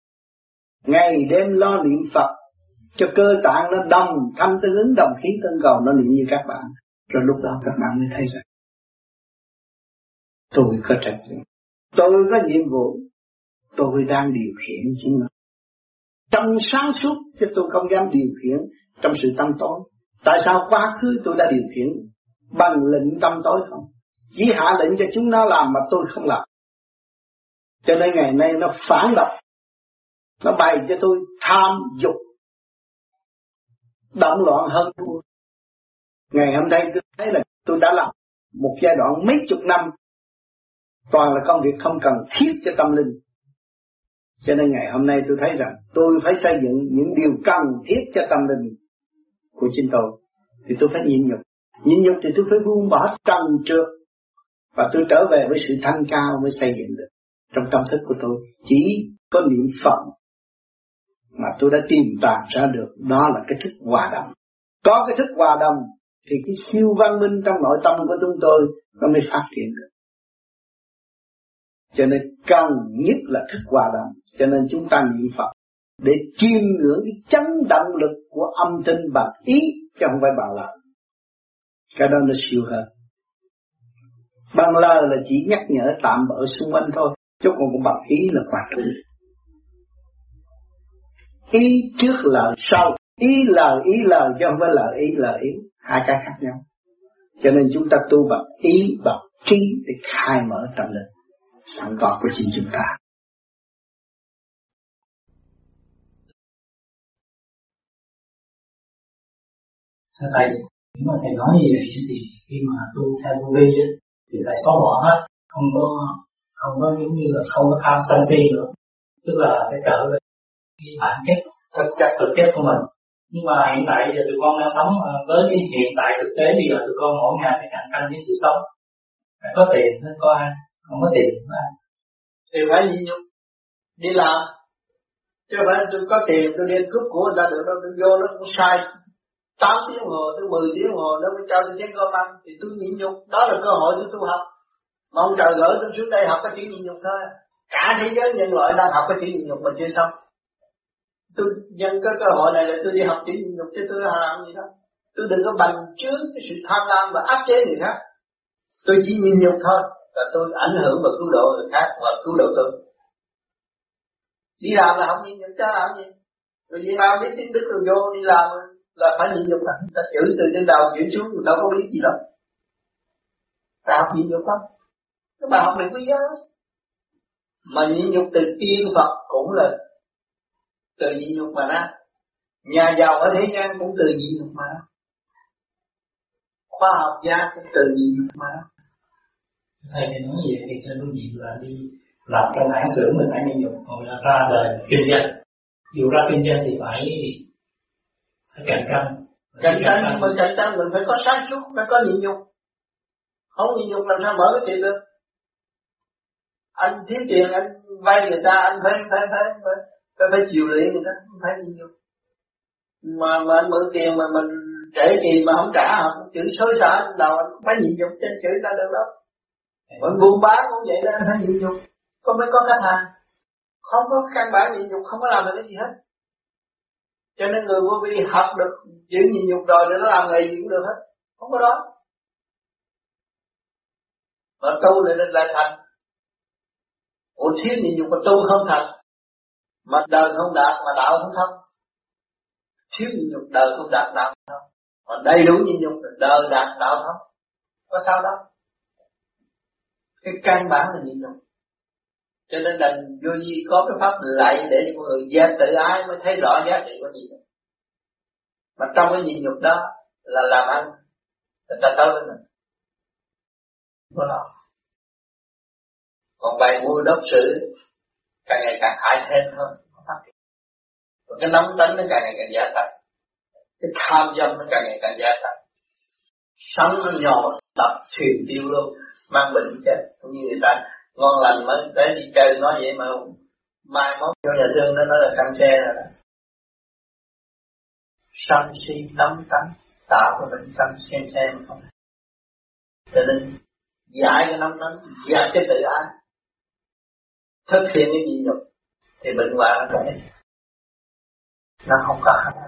Ngày đêm lo niệm Phật cho cơ tạng nó đồng thanh tương ứng, đồng khí tương cầu, nó niệm như các bạn. Rồi lúc đó các bạn mới thấy rằng tôi có trách nhiệm, tôi có nhiệm vụ, tôi đang điều khiển chính mình. Trong sáng suốt chứ tôi không dám điều khiển trong sự tâm tối. Tại sao quá khứ tôi đã điều khiển bằng lệnh tâm tối không? Chỉ hạ lệnh cho chúng nó làm mà tôi không làm. Cho nên ngày nay nó phản động, nó bày cho tôi tham dục, động loạn hơn thua. Ngày hôm nay tôi thấy là tôi đã làm một giai đoạn mấy chục năm toàn là công việc không cần thiết cho tâm linh. Cho nên ngày hôm nay tôi thấy rằng tôi phải xây dựng những điều cần thiết cho tâm linh của chính tôi, thì tôi phải nhịn nhục. Nhịn nhục thì tôi phải buông bỏ trần trượt và tôi trở về với sự thanh cao mới xây dựng được. Trong tâm thức của tôi chỉ có niệm Phật mà tôi đã tìm tòi ra được, đó là cái thức hòa đồng. Có cái thức hòa đồng thì cái siêu văn minh trong nội tâm của chúng tôi nó mới phát triển được. Cho nên cần nhất là thức hòa đồng. Cho nên chúng ta niệm Phật để chiêm ngưỡng cái chấn động lực của âm thanh bằng ý, chứ không phải bằng lời. Cái đó nó siêu hơn. Bằng lời là chỉ nhắc nhở tạm bỡ xung quanh thôi, chứ còn bằng ý là quan trọng. Ý trước lời sau, ý lời ý lời chứ không phải lời ý lời ý, hai cái khác nhau. Cho nên chúng ta tu bằng ý, bằng trí để khai mở tâm linh sẵn có của chính chúng ta. Thưa thầy, nếu mà thầy nói như vậy thì khi mà tu theo vô vi ấy, thì phải xóa bỏ hết, không có không có giống như là không có tham sân si nữa, tức là phải trở về cái bản chất thực chất thực chất của mình. Nhưng mà hiện tại giờ tụi con đang sống với cái hiện tại thực tế, bây giờ tụi con mỗi ngày phải cạnh tranh với sự sống, phải có tiền mới có ăn, không có tiền mới ăn. Thì phải gì nhỉ? Đi làm, chứ phải tôi có tiền tôi đi cướp của người ta được đâu, tôi vô nó cũng sai. tám tiếng đồng hồ tới mười tiếng đồng hồ nó mới cho tôi tiếng cơm ăn thì tôi nhịn nhục, đó là cơ hội tôi tu học. Mà ông trời gửi tôi xuống đây học cái chuyện nhịn nhục thôi. Cả thế giới nhân loại đang học cái chuyện nhịn nhục mà chưa xong. Tôi nhân cái cơ hội này là tôi đi học chuyện nhịn nhục chứ tôi làm gì đó. Tôi đừng có bành trướng cái sự tham lam và áp chế người khác. Tôi chỉ nhịn nhục thôi là tôi ảnh hưởng và cứu độ người khác và cứu độ tôi. Đi làm là không nhịn nhục chứ làm gì. Rồi đi làm biết tiếng Đức rồi vô đi làm rồi. Là phải nhịn nhục lắm, ta chửi từ trên đầu chửi xuống người đâu có biết gì đâu. Ta học nhịn nhục lắm, cái bài học này quý giá. Mà nhịn nhục từ tiên Phật cũng là từ nhịn nhục mà ra. Nhà giàu ở thế gian cũng từ nhịn nhục mà ra. Khoa học gia cũng từ nhịn nhục mà ra. Thầy thì nói vậy thì tôi nhịn là đi làm trong hãng xưởng mình phải nhịn nhục, còn là ra đời kinh doanh, dù ra kinh doanh thì phải Phải cạnh tranh. Cạnh tranh, mình cạnh tranh mình phải có sáng suốt, phải có nhịn nhục. Không nhịn nhục làm sao mở cái tiệm được. Anh thiếu tiền anh vay người ta, anh phải phải phải phải phải, phải chịu lý người ta, không phải nhịn nhục. Mà mà anh mượn tiền mà mình trễ tiền mà không trả, không chữ xối xả anh đầu, anh phải nhịn nhục trên chữ ta được đó. Mình buôn bán cũng vậy đó, anh phải nhịn nhục. Có mới có khách hàng. Không có căn bản nhịn nhục không có làm được cái gì hết. Cho nên người vô vi học được giữ nhịn nhục rồi để nó làm nghề gì cũng được hết, không có đó. Mà tu lại nên lại thành. Ủa thiếu nhịn nhục mà tu không thành, mà đời không đạt mà đạo không thông. Thiếu nhịn nhục đời không đạt đạo không thông, mà đầy đủ nhịn nhục đời đạt đạo thông. Có sao đó? Cái căn bản là nhịn nhục. Cho nên đành vô vi có cái pháp lạy để cho mọi người giác tự ái mới thấy rõ giá trị của nhịn nhục. Mà trong cái nhịn nhục đó là làm ăn, người ta tới với mình. Còn bày mưu đốc sự càng ngày càng hại thêm hơn. Còn cái nóng tính nó càng ngày càng gia tăng, cái tham dâm nó càng ngày càng gia tăng. Sống nó nhỏ tập thuyền tiêu luôn, mang bệnh chết cũng như người ta. Ngon lành mới tới đi chơi nói vậy mà mai mốt vô nhà thương nó nói là căng xe rồi đó. Sân si tấm tánh tạo cái bệnh sân xem xem không. Cho nên giải cái nấm tánh, giải cái tự ái, thực hiện cái nhịn nhục thì bệnh hoạn nó hết, nó không có hết.